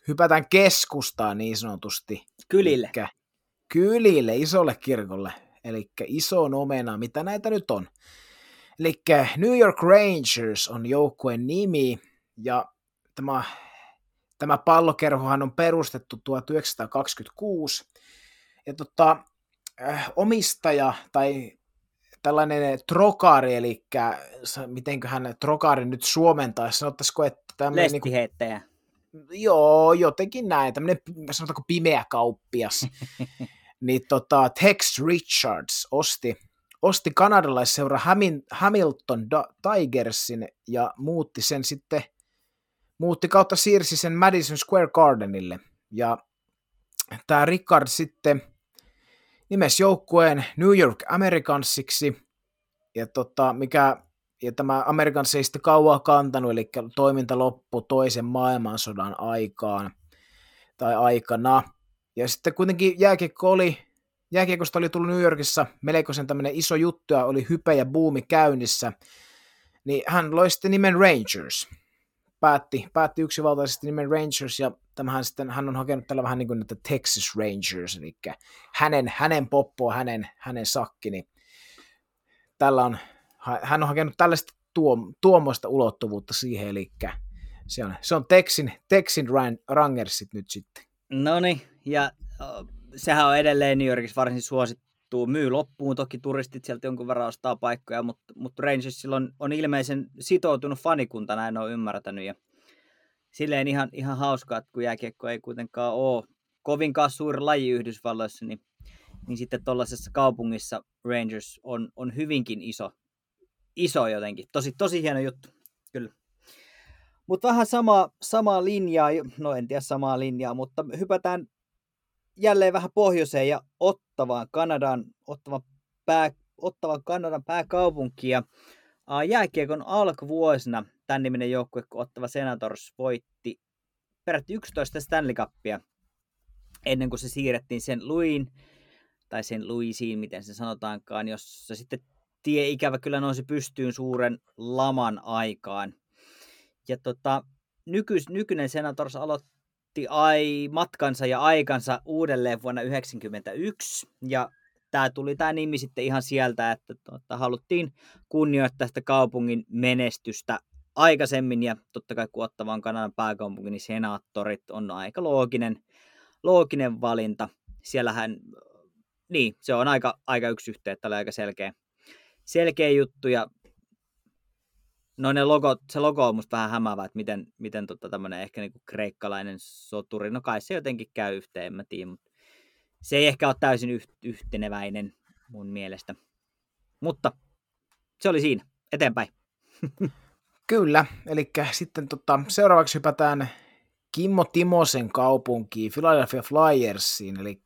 hypätään keskustaan niin sanotusti. Kylille. Elikkä, kylille, isolle kirkolle, eli iso omena, mitä näitä nyt on. Eli New York Rangers on joukkueen nimi. Ja tämä, tämä pallokerhohan on perustettu tuhatyhdeksänsataakaksikymmentäkuusi, ja tota, äh, omistaja tai tällainen trokari, eli mitenköhän trokari nyt suomentaisi, sanottaisiko, että tämmöinen... Lestiheittäjä. Niin joo, jotenkin näin, tämmöinen sanotaanko pimeä kauppias, niin tota, Tex Richards osti, osti kanadalaisseura Hamilton Tigersin ja muutti sen sitten, muutti kautta siirsi sen Madison Square Gardenille, ja tämä Richard sitten nimesi joukkueen New York Americansiksi, ja, tota, mikä, ja tämä Americans ei sitten kauaa kantanut, eli toiminta loppui toisen maailmansodan aikaan tai aikana. Ja sitten kuitenkin jääkiekko oli, jääkiekosta oli tullut New Yorkissa melkoisen tämmöinen iso juttu, ja oli hype ja buumi käynnissä, niin hän loi sitten nimen Rangers. Päätti, päätti yksivaltaisesti nimen Rangers, ja tämähän sitten, hän on hakenut tällä vähän niin kuin näitä Texas Rangers, eli hänen, hänen poppoa, hänen, hänen sakki, niin tällä on, hän on hakenut tällaista tuom, tuommoista ulottuvuutta siihen, eli se on, se on Texin, Texin Rangersit nyt sitten. No niin, ja sehän on edelleen New Yorkissa varsin suosittu, myy loppuun, toki turistit sieltä jonkun verran ostaa paikkoja, mutta, mutta Rangersilla on, on ilmeisen sitoutunut fanikunta, näin on ymmärtänyt, ja silleen ihan, ihan hauskaa, että kun jääkiekko ei kuitenkaan ole kovinkaan suuri laji Yhdysvalloissa, niin, niin sitten tuollaisessa kaupungissa Rangers on, on hyvinkin iso, iso jotenkin. Tosi, tosi hieno juttu, kyllä. Mutta vähän samaa, samaa linjaa, no en tiedä samaa linjaa, mutta hypätään jälleen vähän pohjoiseen ja Ottavaan, Kanadan, Ottavan pää, Ottavan Kanadan pääkaupunki. Ja jääkiekon alkuvuosina tämän niminen joukkue, kun Ottava Senators voitti peräti yksitoista Stanley Cupia ennen kuin se siirrettiin Saint Louisiin, tai Saint Louisiin, miten se sanotaankaan, jossa sitten tie ikävä kyllä nousi pystyyn suuren laman aikaan. Ja tota, nykyis, nykyinen Senators aloitti ai, matkansa ja aikansa uudelleen vuonna yhdeksänkymmentäyksi, ja tämä tuli tämä nimi sitten ihan sieltä, että tota, haluttiin kunnioittaa sitä kaupungin menestystä aikaisemmin, ja totta kai kun Ottavan Kanadan pääkaupunki, niin Senaattorit on aika looginen, looginen valinta. Siellähän, niin, se on aika, aika yksi yhteen, että oli aika selkeä, selkeä juttu, ja no ne logo, se logo on musta vähän hämäävä, että miten, miten tota tämmöinen ehkä niinku kreikkalainen soturi, no kai se jotenkin käy yhteen, en mä tiedä, mutta se ei ehkä ole täysin yht, yhteneväinen mun mielestä, mutta se oli siinä, eteenpäin. Kyllä, eli sitten tota, seuraavaksi hypätään Kimmo Timosen kaupunkiin, Philadelphia Flyersiin, eli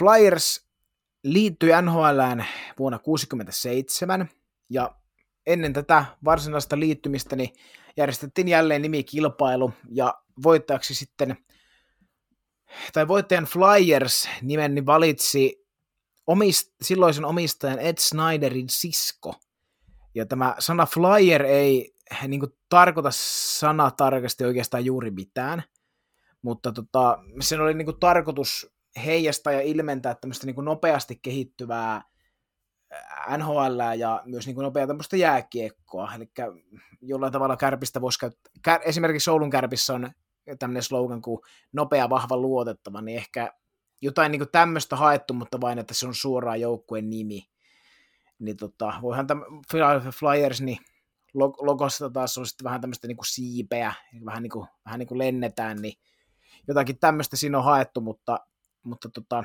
Flyers liittyi N H L:ään vuonna tuhatyhdeksänsataakuusikymmentäseitsemän, ja ennen tätä varsinaista liittymistä niin järjestettiin jälleen nimikilpailu, ja voittajaksi sitten, tai voittajan Flyers nimen niin valitsi omist, silloisen omistajan Ed Snyderin sisko. Ja tämä sana flyer ei niin kuin, tarkoita sanaa tarkasti oikeastaan juuri mitään, mutta tota, sen oli niin kuin, tarkoitus heijastaa ja ilmentää tämmöistä niin kuin, nopeasti kehittyvää N H L ja myös niin kuin, nopeaa tämmöistä jääkiekkoa. Eli jollain tavalla Kärpistä voisi käyttää, kär, esimerkiksi Oulun Kärpissä on tämmöinen slogan kuin nopea, vahva, luotettava, niin ehkä jotain niin kuin, tämmöistä haettu, mutta vain, että se on suoraan joukkueen nimi. Niin tota, voihan tämä Philadelphia Flyers, niin logosta taas on sitten vähän tämmöistä niinku siipeä, vähän niin kuin vähän niinku lennetään, niin jotakin tämmöistä siinä on haettu, mutta, mutta tota,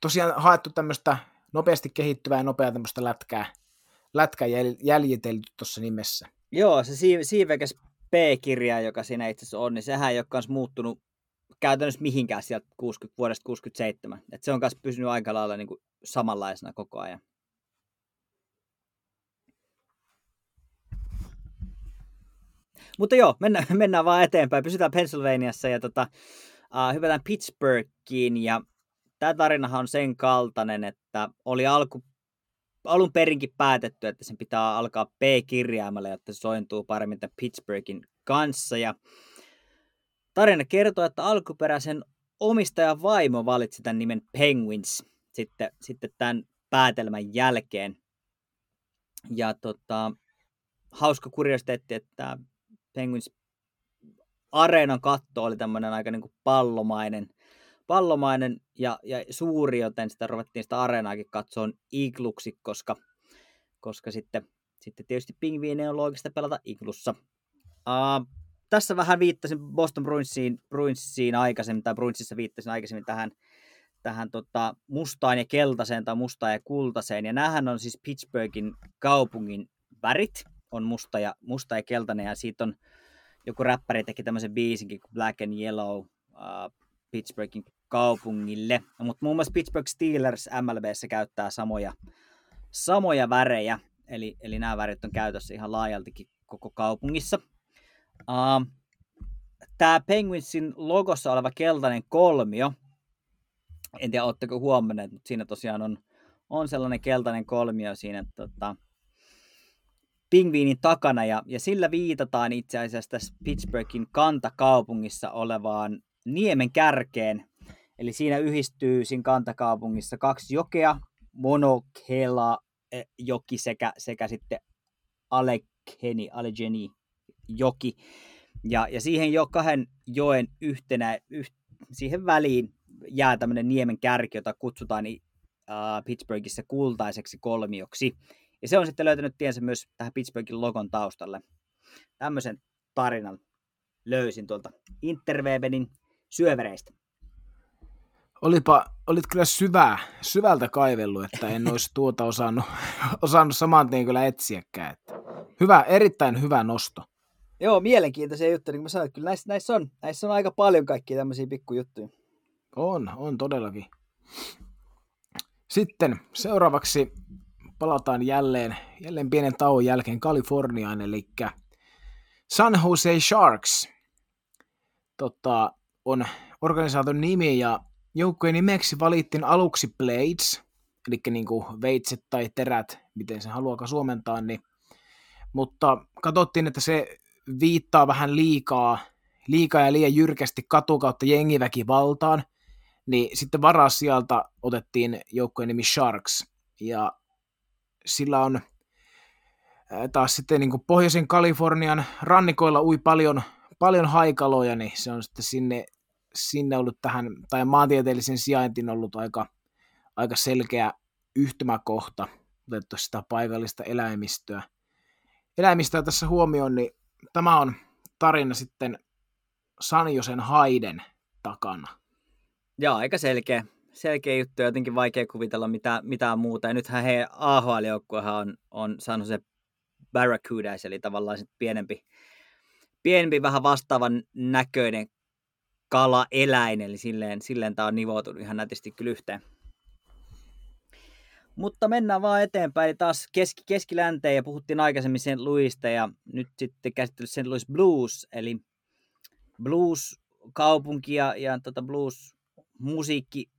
tosiaan haettu tämmöistä nopeasti kehittyvää ja nopeaa tämmöistä lätkää, lätkää jäljitelty tuossa nimessä. Joo, se siivekäs P-kirja, joka siinä itse asiassa on, niin sehän ei ole myös muuttunut käytännössä mihinkään sieltä kuusikymmentä, vuodesta kuusikymmentäseitsemän. Et se on myös pysynyt aika lailla niin kuin samanlaisena koko ajan. Mutta joo, mennään, mennään vaan eteenpäin. Pysytään Pennsylvaniassa ja tota, uh, hypätään Pittsburghiin. Ja tämä tarinahan on sen kaltainen, että oli alku, alun perinkin päätetty, että sen pitää alkaa P-kirjaimella, jotta se sointuu paremmin tämän Pittsburghin kanssa. Ja tarina kertoo, että alkuperäisen omistajan vaimo valitsi tämän nimen Penguins sitten, sitten tämän päätelmän jälkeen. Ja tota, hauska kuriositeetti, että Penguins areenan katto oli tämmöinen aika niin kuin pallomainen, pallomainen ja, ja suuri, joten sitä ruvettiin sitä areenaakin katsoa igluksi, koska, koska sitten, sitten tietysti pingviineen on loogista pelata iglussa. Uh, tässä vähän viittasin Boston Bruinsiin, Bruinsiin aikaisemmin, tai Bruinsissa viittasin aikaisemmin tähän, tähän tota mustaan ja keltaiseen tai mustaan ja kultaiseen. Ja näähän on siis Pittsburghin kaupungin värit, on musta ja, musta ja keltainen, ja siitä on joku räppäri teki tämmöisen biisinkin kuin Black and Yellow uh, Pittsburghin kaupungille. Mutta muun muassa Pittsburgh Steelers M L B:ssä käyttää samoja, samoja värejä, eli, eli nämä värit on käytössä ihan laajaltikin koko kaupungissa. Uh, Tämä Penguinsin logossa oleva keltainen kolmio, en tiedä oletteko huomanneet, mutta siinä tosiaan on, on sellainen keltainen kolmio siinä tota, pingviinin takana, ja, ja sillä viitataan itse asiassa tässä Pittsburghin kantakaupungissa olevaan niemen kärkeen. Eli siinä yhdistyy siinä kantakaupungissa kaksi jokea, Monokela-joki sekä, sekä sitten Allegheny, Allegheny joki. Ja, ja siihen jo kahden joen yhtenä, yh, siihen väliin jää tämmöinen niemen kärki, jota kutsutaan uh, Pittsburghissa kultaiseksi kolmioksi. Ja se on sitten löytänyt tiensä myös tähän Pittsburghin logon taustalle. Tämmöisen tarinan löysin tuolta Interwebenin syövereistä. Olipa, olit kyllä syvää, syvältä kaivellut, että en olisi tuota osannut, osannut saman tien kyllä etsiäkään. Hyvä, erittäin hyvä nosto. Joo, mielenkiintoisia juttuja, niin kuin mä sanoin, että kyllä näissä, näissä, on, näissä on aika paljon kaikkia tämmöisiä pikkujuttuja. On, on todellakin. Sitten seuraavaksi palataan jälleen, jälleen pienen tauon jälkeen Kaliforniaan, eli San Jose Sharks tota, on organisaation nimi, ja joukkueen nimeksi valittiin aluksi Blades, eli niin kuin veitset tai terät, miten sen haluaa suomentaa, niin, mutta katsottiin, että se viittaa vähän liikaa, liikaa ja liian jyrkästi katu kautta jengiväkivaltaan, niin sitten varas sieltä otettiin joukkueen nimi Sharks, ja sillä on taas sitten niin kuin pohjoisen Kalifornian rannikoilla ui paljon, paljon haikaloja, niin se on sitten sinne, sinne ollut tähän, tai maantieteellisen sijaintin ollut aika, aika selkeä yhtymäkohta, otettu sitä paikallista eläimistöä. Eläimistöä tässä huomioon, niin tämä on tarina sitten San Josen haiden takana. Joo, aika selkeä. Selkeä juttu, jotenkin vaikea kuvitella mitään, mitään muuta. Ja nythän he A H L-joukkuehan on, on saanut se Barracudas, eli tavallaan sit pienempi, pienempi, vähän vastaavan näköinen kalaeläin, eli silleen, silleen tämä on nivoutunut ihan nätisti kyllä yhteen. Mutta mennään vaan eteenpäin, eli taas keski, keskilänteen, ja puhuttiin aikaisemmin Saint Louisista, ja nyt sitten käsittelyssä Saint Louis Blues, eli blues-kaupunki ja, ja tota blues-musiikki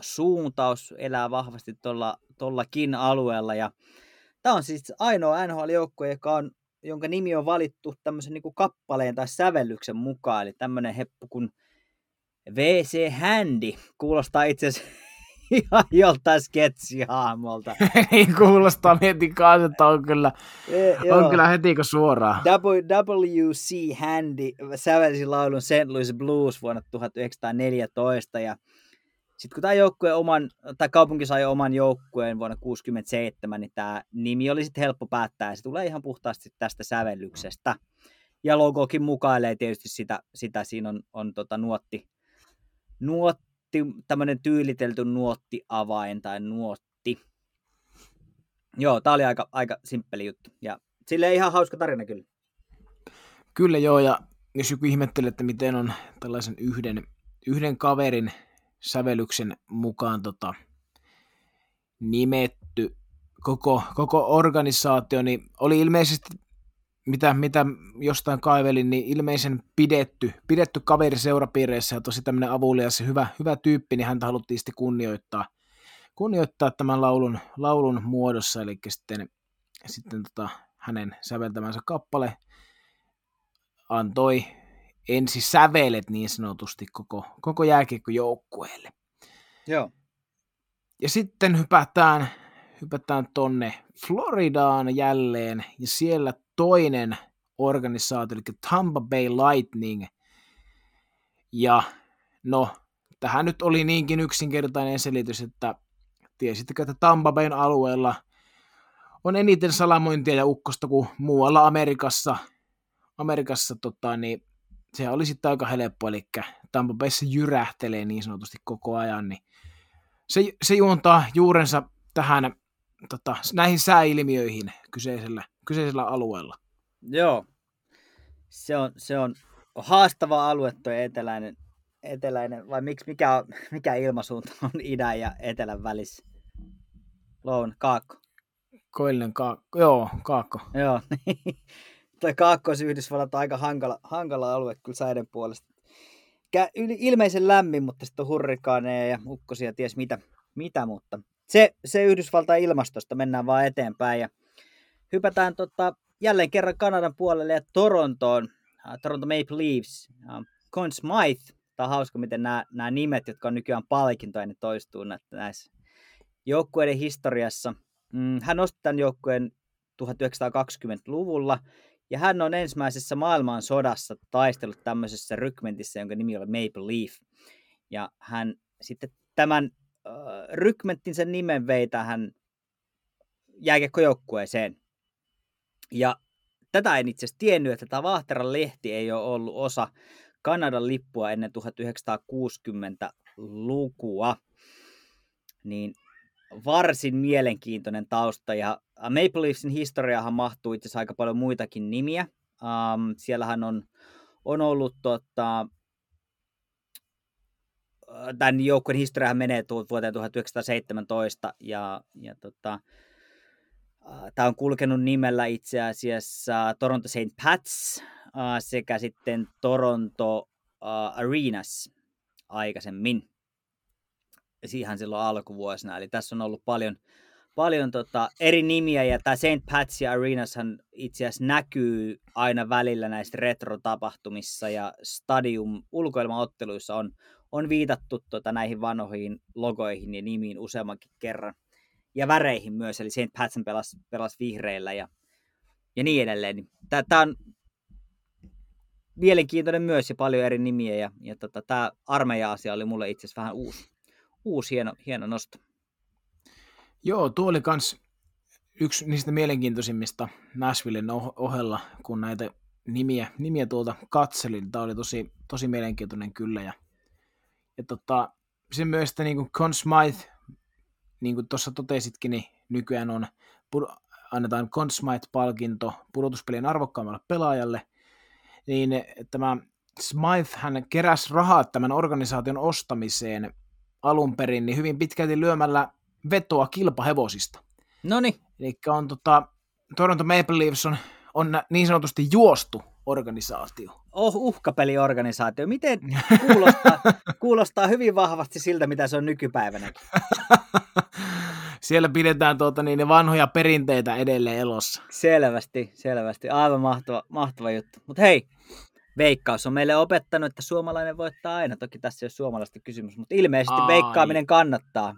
suuntaus elää vahvasti tuollakin alueella, ja tämä on siis ainoa N H L-joukkue, joka on, jonka nimi on valittu tämmöisen niin kuin kappaleen tai sävellyksen mukaan, eli tämmöinen heppu kuin W C. Handy. Kuulostaa itse asiassa ihan joltain sketsihahmolta. Ei kuulostaa heti kanssa, että on kyllä, e, on kyllä heti kun suoraan. W C. Handy sävelsi laulun Saint Louis Blues vuonna tuhatyhdeksänsataaneljätoista, ja sitten kun tämä joukkue oman, tai kaupunki sai oman joukkueen vuonna tuhatyhdeksänsataakuusikymmentäseitsemän, niin tämä nimi oli sitten helppo päättää. Se tulee ihan puhtaasti tästä sävellyksestä. Ja logokin mukailee tietysti sitä. sitä. Siinä on, on tota nuotti, nuotti, tämmöinen tyylitelty nuottiavain tai nuotti. Joo, tämä oli aika, aika simppeli juttu. Ja silleen ihan hauska tarina kyllä. Kyllä joo, ja jos joku ihmettelee, että miten on tällaisen yhden, yhden kaverin sävelyksen mukaan tota, nimetty koko, koko organisaatio, niin oli ilmeisesti, mitä, mitä jostain kaivelin, niin ilmeisen pidetty, pidetty kaveri seurapiireissä, ja tosi tämmöinen avulias ja hyvä, hyvä tyyppi, niin häntä haluttiin sitten kunnioittaa, kunnioittaa tämän laulun, laulun muodossa, eli sitten, sitten tota, hänen säveltämänsä kappale antoi ensi sävelet niin sanotusti koko, koko jääkiekkojoukkueelle. Joo. Ja sitten hypätään, hypätään tonne Floridaan jälleen, ja siellä toinen organisaatio, eli Tampa Bay Lightning. Ja no, tähän nyt oli niinkin yksinkertainen selitys, että tiesittekö, että Tampa Bayn alueella on eniten salamointia ja ukkosta kuin muualla Amerikassa, Amerikassa tota, niin se oli sitten aika helppo, eli Tampa Bay se jyrähtelee niin sanotusti koko ajan, niin se, se juontaa juurensa tähän tota, näihin sääilmiöihin kyseisellä, kyseisellä alueella. Joo, se on, se on haastava alue tuo eteläinen, eteläinen vai miksi, mikä, on, mikä ilmasuunta on idän ja etelän välissä? Loun, kaakko. Koillinen kaakko, joo, kaakko. Joo, niin. Tuo Kaakkois-Yhdysvallat on aika hankala, hankala alue kyllä säiden puolesta. Ilmeisen lämmin, mutta sitten on hurrikaaneja ja ukkosia, ties mitä, mitä mutta se, se Yhdysvaltain ilmastosta mennään vaan eteenpäin ja hypätään tota, jälleen kerran Kanadan puolelle ja Torontoon, Toronto Maple Leafs, Conn Smythe. Tämä on hauska, miten nämä, nämä nimet, jotka on nykyään palkintoja, ne toistuu näissä joukkueiden historiassa. Hän nosti tämän joukkueen tuhatyhdeksänsataakaksikymmentäluvulla. Ja hän on ensimmäisessä maailmansodassa taistellut tämmöisessä rykmentissä, jonka nimi oli Maple Leaf. Ja hän sitten tämän äh, rykmenttinsä nimen vei tähän jääkiekkojoukkueeseen. Ja tätä en itse asiassa tiennyt, että tämä Vaahteran lehti ei ole ollut osa Kanadan lippua ennen tuhatyhdeksänsataakuusikymmentälukua. Niin varsin mielenkiintoinen tausta ja Maple Leafsin historiaahan mahtuu itse asiassa aika paljon muitakin nimiä. Um, siellähän on, on ollut, tota, tämän joukkueen historiahan menee vuoteen tuhatyhdeksänsataaseitsemäntoista ja, ja tota, tämä on kulkenut nimellä itse asiassa Toronto Saint Pats uh, sekä sitten Toronto uh, Arenas aikaisemmin. Siihen silloin alkuvuosina, eli tässä on ollut paljon, paljon tota eri nimiä, ja tämä Saint Pat's ja Arenashan itse asiassa näkyy aina välillä näissä retrotapahtumissa, ja stadium ulkoilmaotteluissa on, on viitattu tota näihin vanhoihin logoihin ja nimiin useammankin kerran, ja väreihin myös, eli Saint Pat's pelasi, pelasi vihreillä ja, ja niin edelleen. Tämä on mielenkiintoinen myös, ja paljon eri nimiä, ja, ja tota, tämä armeija-asia oli mulle itse asiassa vähän uusi. Uusi hieno, hieno nosto. Joo, tuo oli kans yksi niistä mielenkiintoisimmista Nashvillen ohella, kun näitä nimiä, nimiä tuolta katselin. Tämä oli tosi, tosi mielenkiintoinen kyllä. Ja, ja tota, sen myös, että niin Conn Smythe, niin kuin tuossa totesitkin, niin nykyään on, annetaan Conn Smythe-palkinto pudotuspelien arvokkaammalle pelaajalle, niin tämä Smythe hän keräsi rahaa tämän organisaation ostamiseen alun perin, niin hyvin pitkälti lyömällä vetoa kilpahevosista. Noniin. Eli on tota, Toronto Maple Leafs on, on niin sanotusti juostu organisaatio. Oh, uhkapeliorganisaatio. Miten kuulostaa, kuulostaa hyvin vahvasti siltä, mitä se on nykypäivänäkin. Siellä pidetään tuota, niin, ne vanhoja perinteitä edelleen elossa. Selvästi, selvästi. Aivan mahtava, mahtava juttu. Mutta hei, Veikkaus on meille opettanut, että suomalainen voittaa aina. Toki tässä ei ole suomalaista kysymys, mutta ilmeisesti Ai. veikkaaminen kannattaa.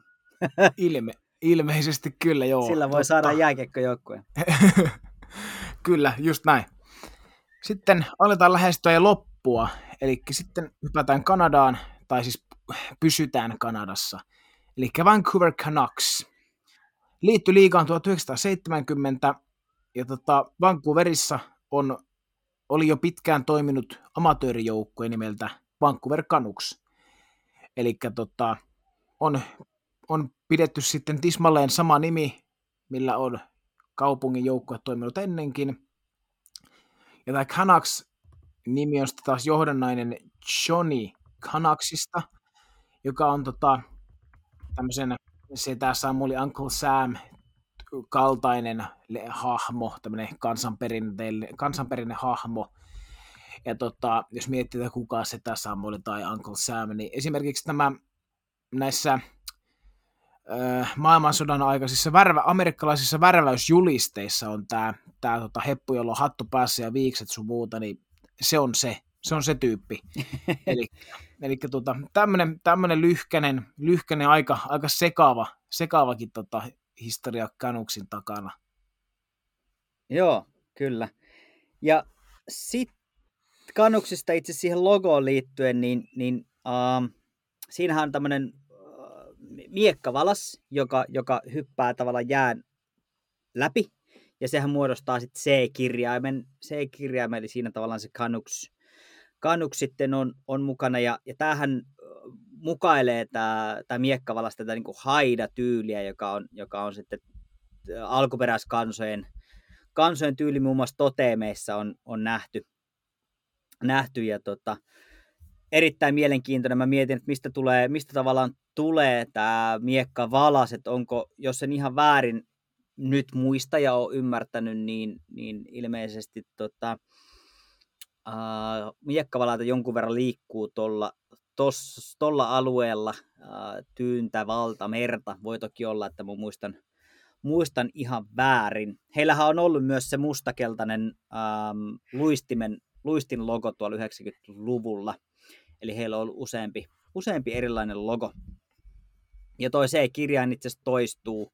Ilme, ilmeisesti kyllä, joo. Sillä voi totta. Saada jääkiekkojoukkueen. Kyllä, just näin. Sitten aletaan lähestyä ja loppua. Eli sitten hypätään Kanadaan, tai siis pysytään Kanadassa. Eli Vancouver Canucks. Liittyi liigaan tuhatyhdeksänsataaseitsemänkymmentä, ja tota Vancouverissa on... oli jo pitkään toiminut amatöörijoukkue nimeltä Vancouver Canucks. Eli tota, on, on pidetty sitten tismalleen sama nimi, millä on kaupungin joukkue toiminut ennenkin. Ja tämä Canucks-nimi on sitten taas johdannainen Johnny Canucksista, joka on tota, tämmöisen setä Samuli Uncle Sam kaltainen hahmo, tämmöinen kansanperinne hahmo. Ja tota, jos miettii, kuka se tässä Samuli tai Uncle Sam, niin esimerkiksi tämä näissä ö, maailmansodan aikaisissa värvä, amerikkalaisissa värväysjulisteissa on tämä tää, tota, heppu, jolla on hattu päässä ja viikset sun muuta, niin se on se, se, on se tyyppi. eli eli tota, tämmöinen tämmöinen lyhkänen, lyhkänen aika, aika sekaava, sekaavakin tota, historia Canucksin takana. Joo, kyllä. Ja sitten Canucksista itse siihen logoon liittyen, niin, niin ähm, siinähän on tämmöinen äh, miekkavalas, joka, joka hyppää tavallaan jään läpi ja sehän muodostaa sitten C-kirjaimen, C-kirjaimen, eli siinä tavallaan se Canucks, Canucks sitten on, on mukana, ja, ja tämähän mukailee tämä Miekkavallas tätä niin kuin haidatyyliä, joka on, joka on sitten alkuperäiskansojen kansojen tyyli, muun muassa toteemeissa on, on nähty, nähty, ja tota, erittäin mielenkiintoinen. Mä mietin, että mistä, tulee, mistä tavallaan tulee tämä Miekka-valas, että onko, jos en ihan väärin nyt muista ja ole ymmärtänyt, niin, niin ilmeisesti tota, äh, Miekka-valalta jonkun verran liikkuu tuolla tos, tolla alueella äh, tyyntä, valta, merta. Voi toki olla, että mä muistan, muistan ihan väärin. Heillähän on ollut myös se mustakeltainen ähm, luistimen, luistin logo tuolla yhdeksänkymmentäluvulla. Eli heillä on ollut useampi, useampi erilainen logo. Ja toi C-kirjain itse asiassa toistuu.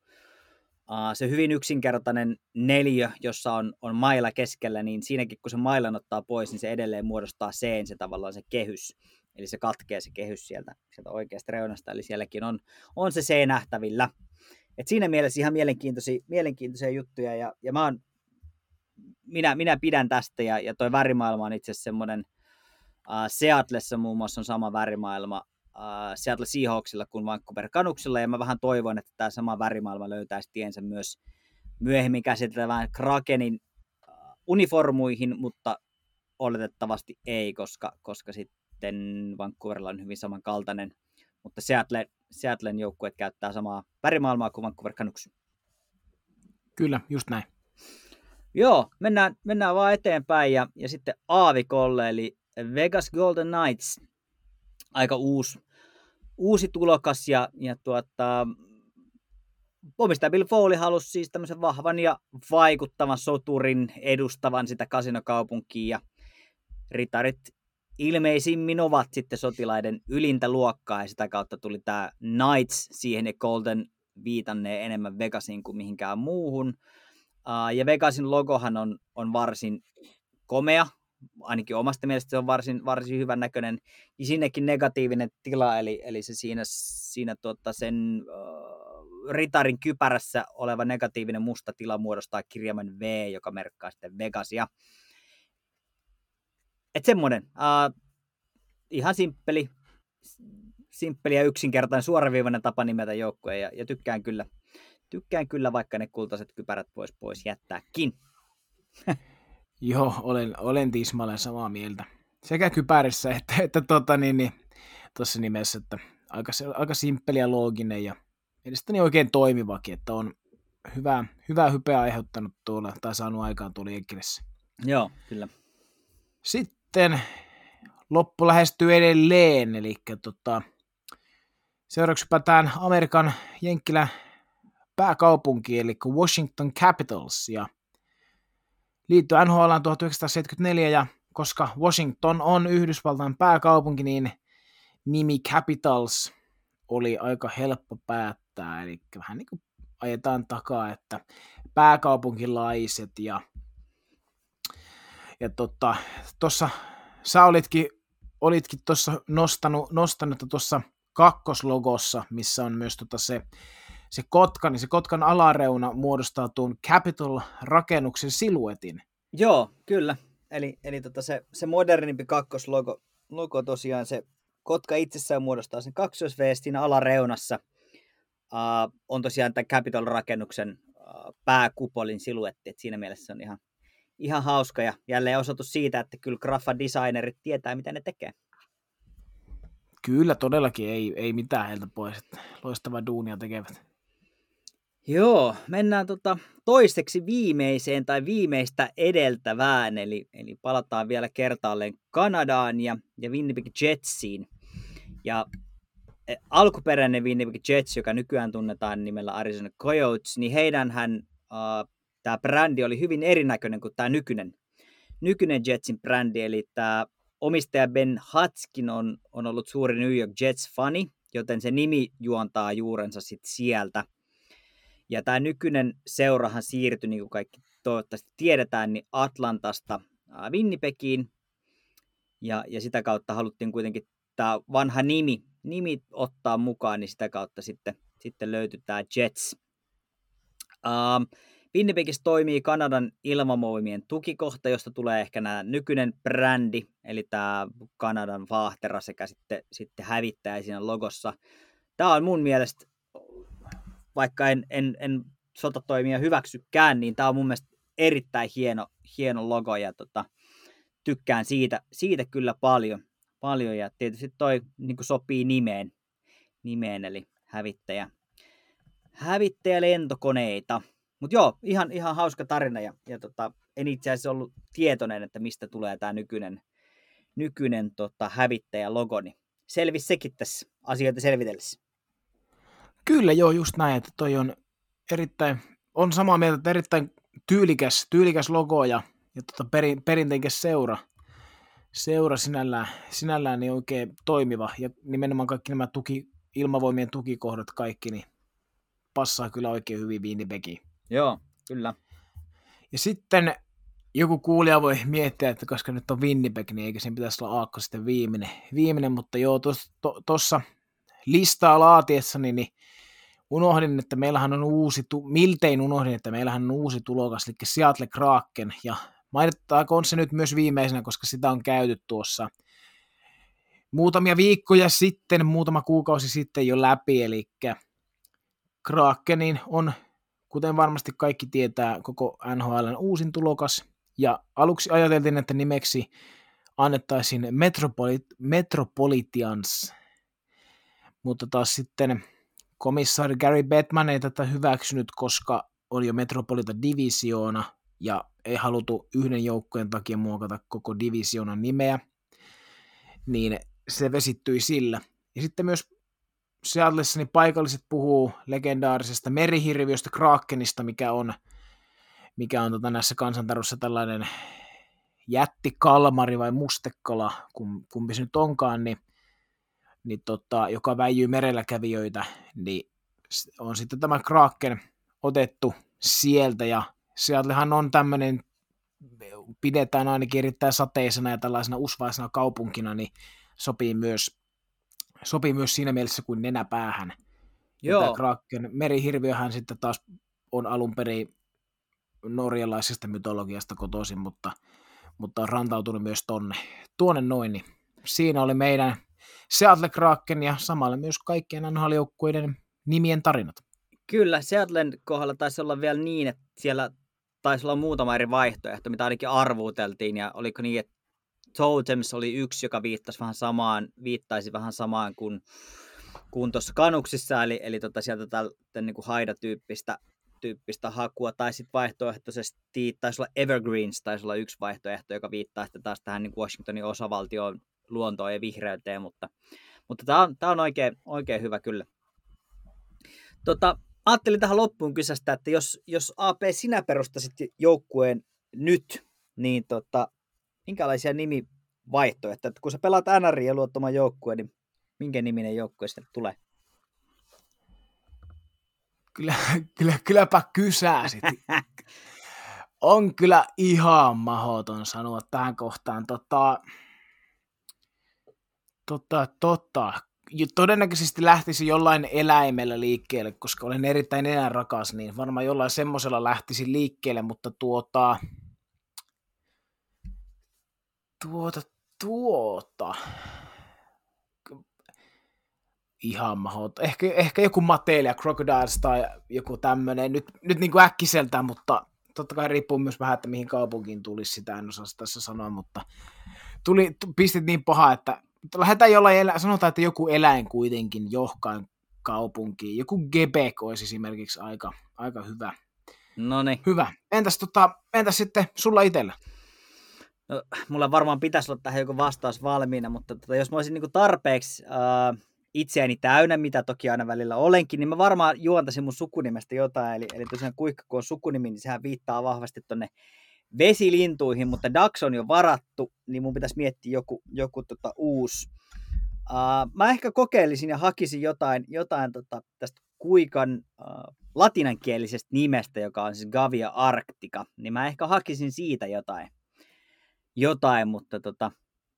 Se hyvin yksinkertainen neliö, jossa on, on maila keskellä, niin siinäkin kun se mailan ottaa pois, niin se edelleen muodostaa C:n, se tavallaan se kehys. Eli se katkee se kehys sieltä, sieltä oikeasta reunasta, eli sielläkin on, on se C nähtävillä. Et siinä mielessä ihan mielenkiintoisia, mielenkiintoisia juttuja, ja, ja mä oon, minä, minä pidän tästä, ja, ja toi värimaailma on itse asiassa semmoinen, Seatlessa muun muassa on sama värimaailma Seattle Seahawksilla kuin Vancouver Canucksilla, ja mä vähän toivon, että tämä sama värimaailma löytäisi tiensä myös myöhemmin käsiteltävään Krakenin uniformuihin, mutta oletettavasti ei, koska, koska sitten Vancouverilla on hyvin samankaltainen, mutta Seattle, Seattlen joukkueet käyttää samaa värimaailmaa kuin Vancouver Canucks. Kyllä, just näin. Joo, mennään, mennään vaan eteenpäin, ja, ja sitten aavikolle, eli Vegas Golden Knights, aika uusi, uusi tulokas, ja, ja tuota, omistaja Bill Foley halusi siis tämmöisen vahvan ja vaikuttavan soturin edustavan sitä kasinokaupunkia, ja ritarit ilmeisimmin ovat sitten sotilaiden ylintä luokkaa, ja sitä kautta tuli tämä Knights siihen, ja Golden viitannee enemmän Vegasiin kuin mihinkään muuhun, ja Vegasin logohan on, on varsin komea, ainakin omasta mielestä se on varsin, varsin hyvän näköinen, ja sinnekin negatiivinen tila, eli, eli se siinä, siinä tuota sen äh, ritarin kypärässä oleva negatiivinen musta tila muodostaa kirjaimen V, joka merkkaa sitten Vegasia. Et semmoinen, äh, ihan simppeli, simppeli ja yksinkertainen suoraviivainen tapa nimetä joukkoja, ja, ja tykkään kyllä, tykkään kyllä, vaikka ne kultaiset kypärät voisi pois jättääkin. Joo, olen, olen tismalleen samaa mieltä. Sekä kypärissä että, että tuota, niin, niin, tuossa nimessä, että aika, aika simppeli ja looginen ja mielestäni oikein toimivakin, että on hyvää, hyvää hypeä aiheuttanut tuolla tai saanut aikaan tuolla Jenkkilessä. Joo, kyllä. Sitten loppu lähestyy edelleen, eli tota, seuraavaksi päätään Amerikan Jenkkilän pääkaupunki, eli Washington Capitals, ja liittyi N H L:ään tuhatyhdeksänsataaseitsemänkymmentäneljä, ja koska Washington on Yhdysvaltain pääkaupunki, niin nimi Capitals oli aika helppo päättää. Eli vähän niin kuin ajetaan takaa, että pääkaupunkilaiset. Ja, ja tota, tossa, sä olitkin, olitkin tuossa nostanut, nostanut tuossa kakkoslogossa, missä on myös tota se... Se Kotka, niin se Kotkan alareuna muodostaa tuon Capitol-rakennuksen siluetin. Joo, kyllä. Eli, eli tota se, se modernimpi kakkoslogo logo tosiaan, se Kotka itsessään muodostaa sen kaksois-V, siinä alareunassa uh, on tosiaan tämän Capitol-rakennuksen uh, pääkupolin siluetti. Et siinä mielessä se on ihan, ihan hauska ja jälleen osoitus siitä, että kyllä graffa-designerit tietää, mitä ne tekee. Kyllä, todellakin ei, ei mitään heiltä pois. Että loistavaa duunia tekevät. Joo, mennään tota toiseksi viimeiseen tai viimeistä edeltävään, eli, eli palataan vielä kertaalleen Kanadaan ja, ja Winnipeg Jetsiin. Ja alkuperäinen Winnipeg Jets, joka nykyään tunnetaan nimellä Arizona Coyotes, niin heidänhän äh, tämä brändi oli hyvin erinäköinen kuin tämä nykyinen, nykyinen Jetsin brändi, eli tämä omistaja Ben Hatskin on, on ollut suuri New York Jets-fani, joten se nimi juontaa juurensa sitten sieltä. Ja tämä nykyinen seurahan siirtyi, niin kuin kaikki toivottavasti tiedetään, niin Atlantasta Winnipegiin. Ja, ja sitä kautta haluttiin kuitenkin tämä vanha nimi, nimi ottaa mukaan, niin sitä kautta sitten, sitten löytyi tämä Jets. Ähm, Winnipegissä toimii Kanadan ilmavoimien tukikohta, josta tulee ehkä nämä nykyinen brändi, eli tämä Kanadan vaahtera sekä sitten, sitten hävittäjä siinä logossa. Tämä on mun mielestä, vaikka en, en, en sotatoimia hyväksykään, niin tämä on mun mielestä erittäin hieno, hieno logo ja tota, tykkään siitä, siitä kyllä paljon, paljon. Ja tietysti toi niin kuin sopii nimeen, nimeen eli hävittäjä, hävittäjä lentokoneita. Mutta joo, ihan, ihan hauska tarina ja, ja tota, en itse asiassa ollut tietoinen, että mistä tulee tämä nykyinen, nykyinen tota, hävittäjälogo, niin selvisi sekin tässä asioita selvitellessä. Kyllä joo, just näin, että toi on erittäin, on samaa mieltä, että erittäin tyylikäs, tyylikäs logo ja, ja tota, perin, perinteikäs seura, seura sinällään, sinällään niin oikein toimiva ja nimenomaan kaikki nämä tuki, ilmavoimien tukikohdat kaikki, niin passaa kyllä oikein hyvin Winnipegiin. Joo, kyllä. Ja sitten joku kuulija voi miettiä, että koska nyt on Winnipeg, niin eikä sen pitäisi olla aakko sitten viimeinen, viimeinen mutta joo, tuossa to, listaa laatiessani niin unohdin, että meillähän on uusi, miltein unohdin, että meillähän on uusi tulokas, eli Seattle Kraken, ja mainittakoon se nyt myös viimeisenä, koska sitä on käyty tuossa muutamia viikkoja sitten, muutama kuukausi sitten jo läpi, eli Krakenin on, kuten varmasti kaikki tietää, koko N H L:n uusin tulokas. Ja aluksi ajateltiin, että nimeksi annettaisiin Metropolit- Metropolitians. Mutta taas sitten komissaari Gary Bettman ei tätä hyväksynyt, koska oli jo Metropolitan divisioona ja ei haluttu yhden joukkojen takia muokata koko divisioonan nimeä. Niin se vesittyi sillä. Ja sitten myös Seatlessa niin paikalliset puhuu legendaarisesta merihirviöstä Krakenista, mikä on, mikä on tota, näissä kansantarussa tällainen jättikalmari vai mustekala, kum, kumpi se nyt onkaan, niin, niin tota, joka väijyy merelläkävijöitä, niin on sitten tämä Kraken otettu sieltä, ja Seatlehan on tämmöinen, pidetään ainakin erittäin sateisena ja tällaisena usvaisena kaupunkina, niin sopii myös Sopii myös siinä mielessä kuin nenäpäähän. Joo. Kraken merihirviöhän sitten taas on alun perin norjalaisesta mytologiasta kotoisin, mutta, mutta on rantautunut myös tonne. Tuonne noin, niin siinä oli meidän Seattle Kraken ja samalla myös kaikkien N H L-joukkueiden nimien tarinat. Kyllä, Seattlen kohdalla taisi olla vielä niin, että siellä taisi olla muutama eri vaihtoehto, mitä ainakin arvuuteltiin ja oliko niin, että Totems oli yksi, joka viittasi vähän samaan, viittaisi vähän samaan kuin, kuin tuossa Canucksissa, eli, eli tota sieltä tältä niin kuin haidatyyppistä tyyppistä hakua, tai sitten vaihtoehtoisesti taisi olla Evergreens, taisi olla yksi vaihtoehto, joka viittaa sitten taas tähän niin Washingtonin osavaltion luontoon ja vihreyteen, mutta, mutta tämä on, tämä on oikein, oikein hyvä kyllä. Tota, ajattelin tähän loppuun kysästä, että jos, jos A P sinä perustasit joukkueen nyt, niin tota, minkälaisia nimivaihtoehtoja? Kun sä pelaat N R I ja luottaman joukkueen, niin minkä niminen joukkue sitten tulee? Kyllä, kyllä, kylläpä kysäsit. On kyllä ihan mahdoton sanoa tähän kohtaan. Tota, tota, tota. Todennäköisesti lähtisi jollain eläimellä liikkeelle, koska olen erittäin eläinrakas, niin varmaan jollain semmoisella lähtisi liikkeelle, mutta tuota... Tuota, tuota. Ihan mahdoton. Ehkä, ehkä joku Matelia, Crocodiles tai joku tämmöinen. Nyt, nyt niin kuin äkkiseltään, mutta totta kai riippuu myös vähän, että mihin kaupunkiin tulisi sitä. En osaa tässä sanoa, mutta tuli, pistit niin paha, että lähdetään jollain, elä, sanotaan, että joku eläin kuitenkin johkaan kaupunkiin. Joku Quebec olisi esimerkiksi aika, aika hyvä. Noniin. Hyvä. Entäs, tota, entäs sitten sulla itsellä? No, mulla varmaan pitäisi olla tähän joku vastaus valmiina, mutta tota, jos mä olisin niinku tarpeeksi ää, itseäni täynnä, mitä toki aina välillä olenkin, niin mä varmaan juontaisin mun sukunimestä jotain. Eli, eli tosiaan Kuikka, kun on sukunimi, niin sehän viittaa vahvasti tonne vesilintuihin, mutta Dax on jo varattu, niin mun pitäisi miettiä joku, joku tota, uusi. Ää, mä ehkä kokeilisin ja hakisin jotain, jotain tota, tästä Kuikan ää, latinankielisestä nimestä, joka on siis Gavia Arctica, niin mä ehkä hakisin siitä jotain. Jotain, mutta tota,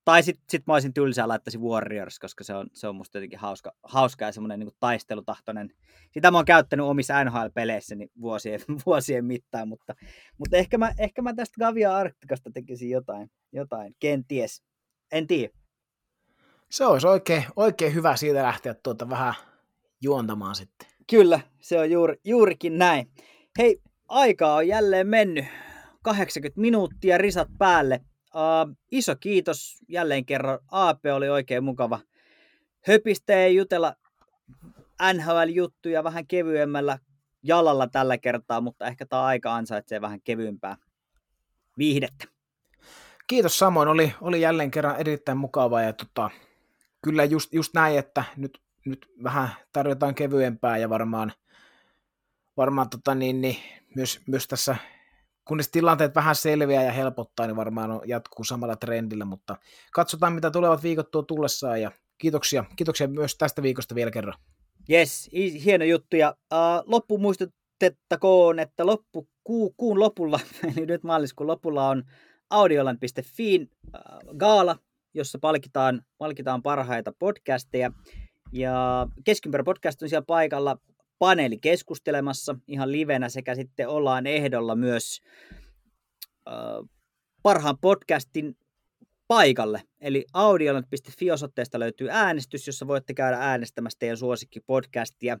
Tai sitten sit mä olisin tylsää laittaisin Warriors, koska se on, se on musta jotenkin hauska, hauska ja semmoinen niinku taistelutahtoinen. Sitä mä oon käyttänyt omissa N H L-peleissäni vuosien, vuosien mittaan, mutta, mutta ehkä, mä, ehkä mä tästä Gavia Arktikasta tekisin jotain, jotain. Kenties. En tiedä. Se olisi oikein, oikein hyvä siitä lähteä tuota vähän juontamaan sitten. Kyllä, se on juuri, juurikin näin. Hei, aikaa on jälleen mennyt. kahdeksankymmentä minuuttia, risat päälle. Uh, iso kiitos jälleen kerran. A P oli oikein mukava höpistää ja jutella N H L-juttuja vähän kevyemmällä jalalla tällä kertaa, mutta ehkä tämä aika ansaitsee vähän kevyempää viihdettä. Kiitos samoin. Oli, oli jälleen kerran erittäin mukavaa ja tota, kyllä just, just näin, että nyt, nyt vähän tarjotaan kevyempää ja varmaan, varmaan tota niin, niin, myös, myös tässä kunnes tilanteet vähän selviää ja helpottaa, niin varmaan jatkuu samalla trendillä, mutta katsotaan, mitä tulevat viikot tuo tullessaan, ja kiitoksia, kiitoksia myös tästä viikosta vielä kerran. Jes, hieno juttu, ja äh, loppuun muistutettakoon, että loppu, ku, kuun lopulla, eli nyt maaliskuun lopulla on audioland piste fiin äh, gaala, jossa palkitaan, palkitaan parhaita podcasteja, ja Keskiympärä podcast on siellä paikalla, paneeli keskustelemassa ihan livenä sekä sitten ollaan ehdolla myös äh, parhaan podcastin paikalle. Eli audioland piste fi-osoitteesta löytyy äänestys, jossa voitte käydä äänestämässä teidän suosikkipodcastia.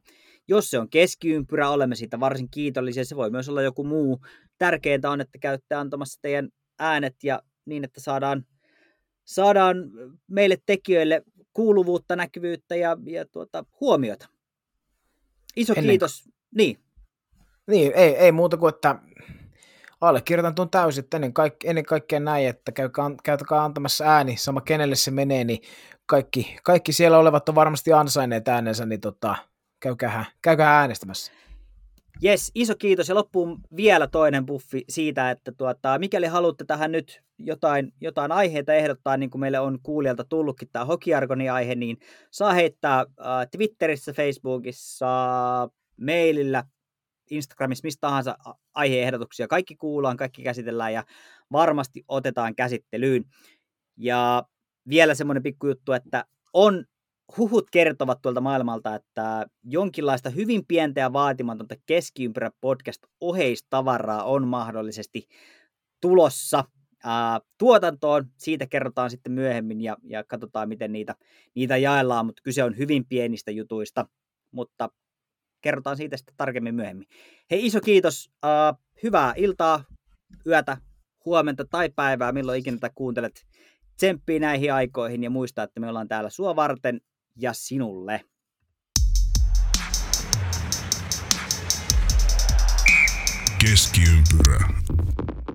Jos se on keskiympyrä, olemme siitä varsin kiitollisia. Se voi myös olla joku muu. Tärkeintä on, että käytte antamassa teidän äänet ja niin, että saadaan, saadaan meille tekijöille kuuluvuutta, näkyvyyttä ja, ja tuota, huomiota. Iso Ennen. kiitos. Niin. Niin, ei, ei muuta kuin, että allekirjoitan tuon täysin, että ennen, kaik- ennen kaikkea näin, että käykää, käytäkää antamassa ääni, sama kenelle se menee, niin kaikki, kaikki siellä olevat on varmasti ansainneet äänensä, niin tota, käykää, käykää äänestämässä. Jes, iso kiitos ja loppuun vielä toinen buffi siitä, että tuota, mikäli haluatte tähän nyt jotain, jotain aiheita ehdottaa, niin kuin meille on kuulijalta tullutkin tämä hokiargoni-aihe, niin saa heittää äh, Twitterissä, Facebookissa, mailillä, Instagramissa, mistä tahansa aiheehdotuksia. Kaikki kuullaan, kaikki käsitellään ja varmasti otetaan käsittelyyn. Ja vielä semmoinen pikkujuttu, että on huhut kertovat tuolta maailmalta, että jonkinlaista hyvin pientä ja vaatimatonta keskiympyrä podcast-oheistavaraa on mahdollisesti tulossa ää, tuotantoon. Siitä kerrotaan sitten myöhemmin ja, ja katsotaan, miten niitä, niitä jaellaan, mutta kyse on hyvin pienistä jutuista, mutta kerrotaan siitä sitten tarkemmin myöhemmin. Hei, iso kiitos. Ää, hyvää iltaa, yötä, huomenta tai päivää, milloin ikinä tätä kuuntelet. Tsemppii näihin aikoihin ja muista, että me ollaan täällä sua varten ja sinulle. Keskiympyrä.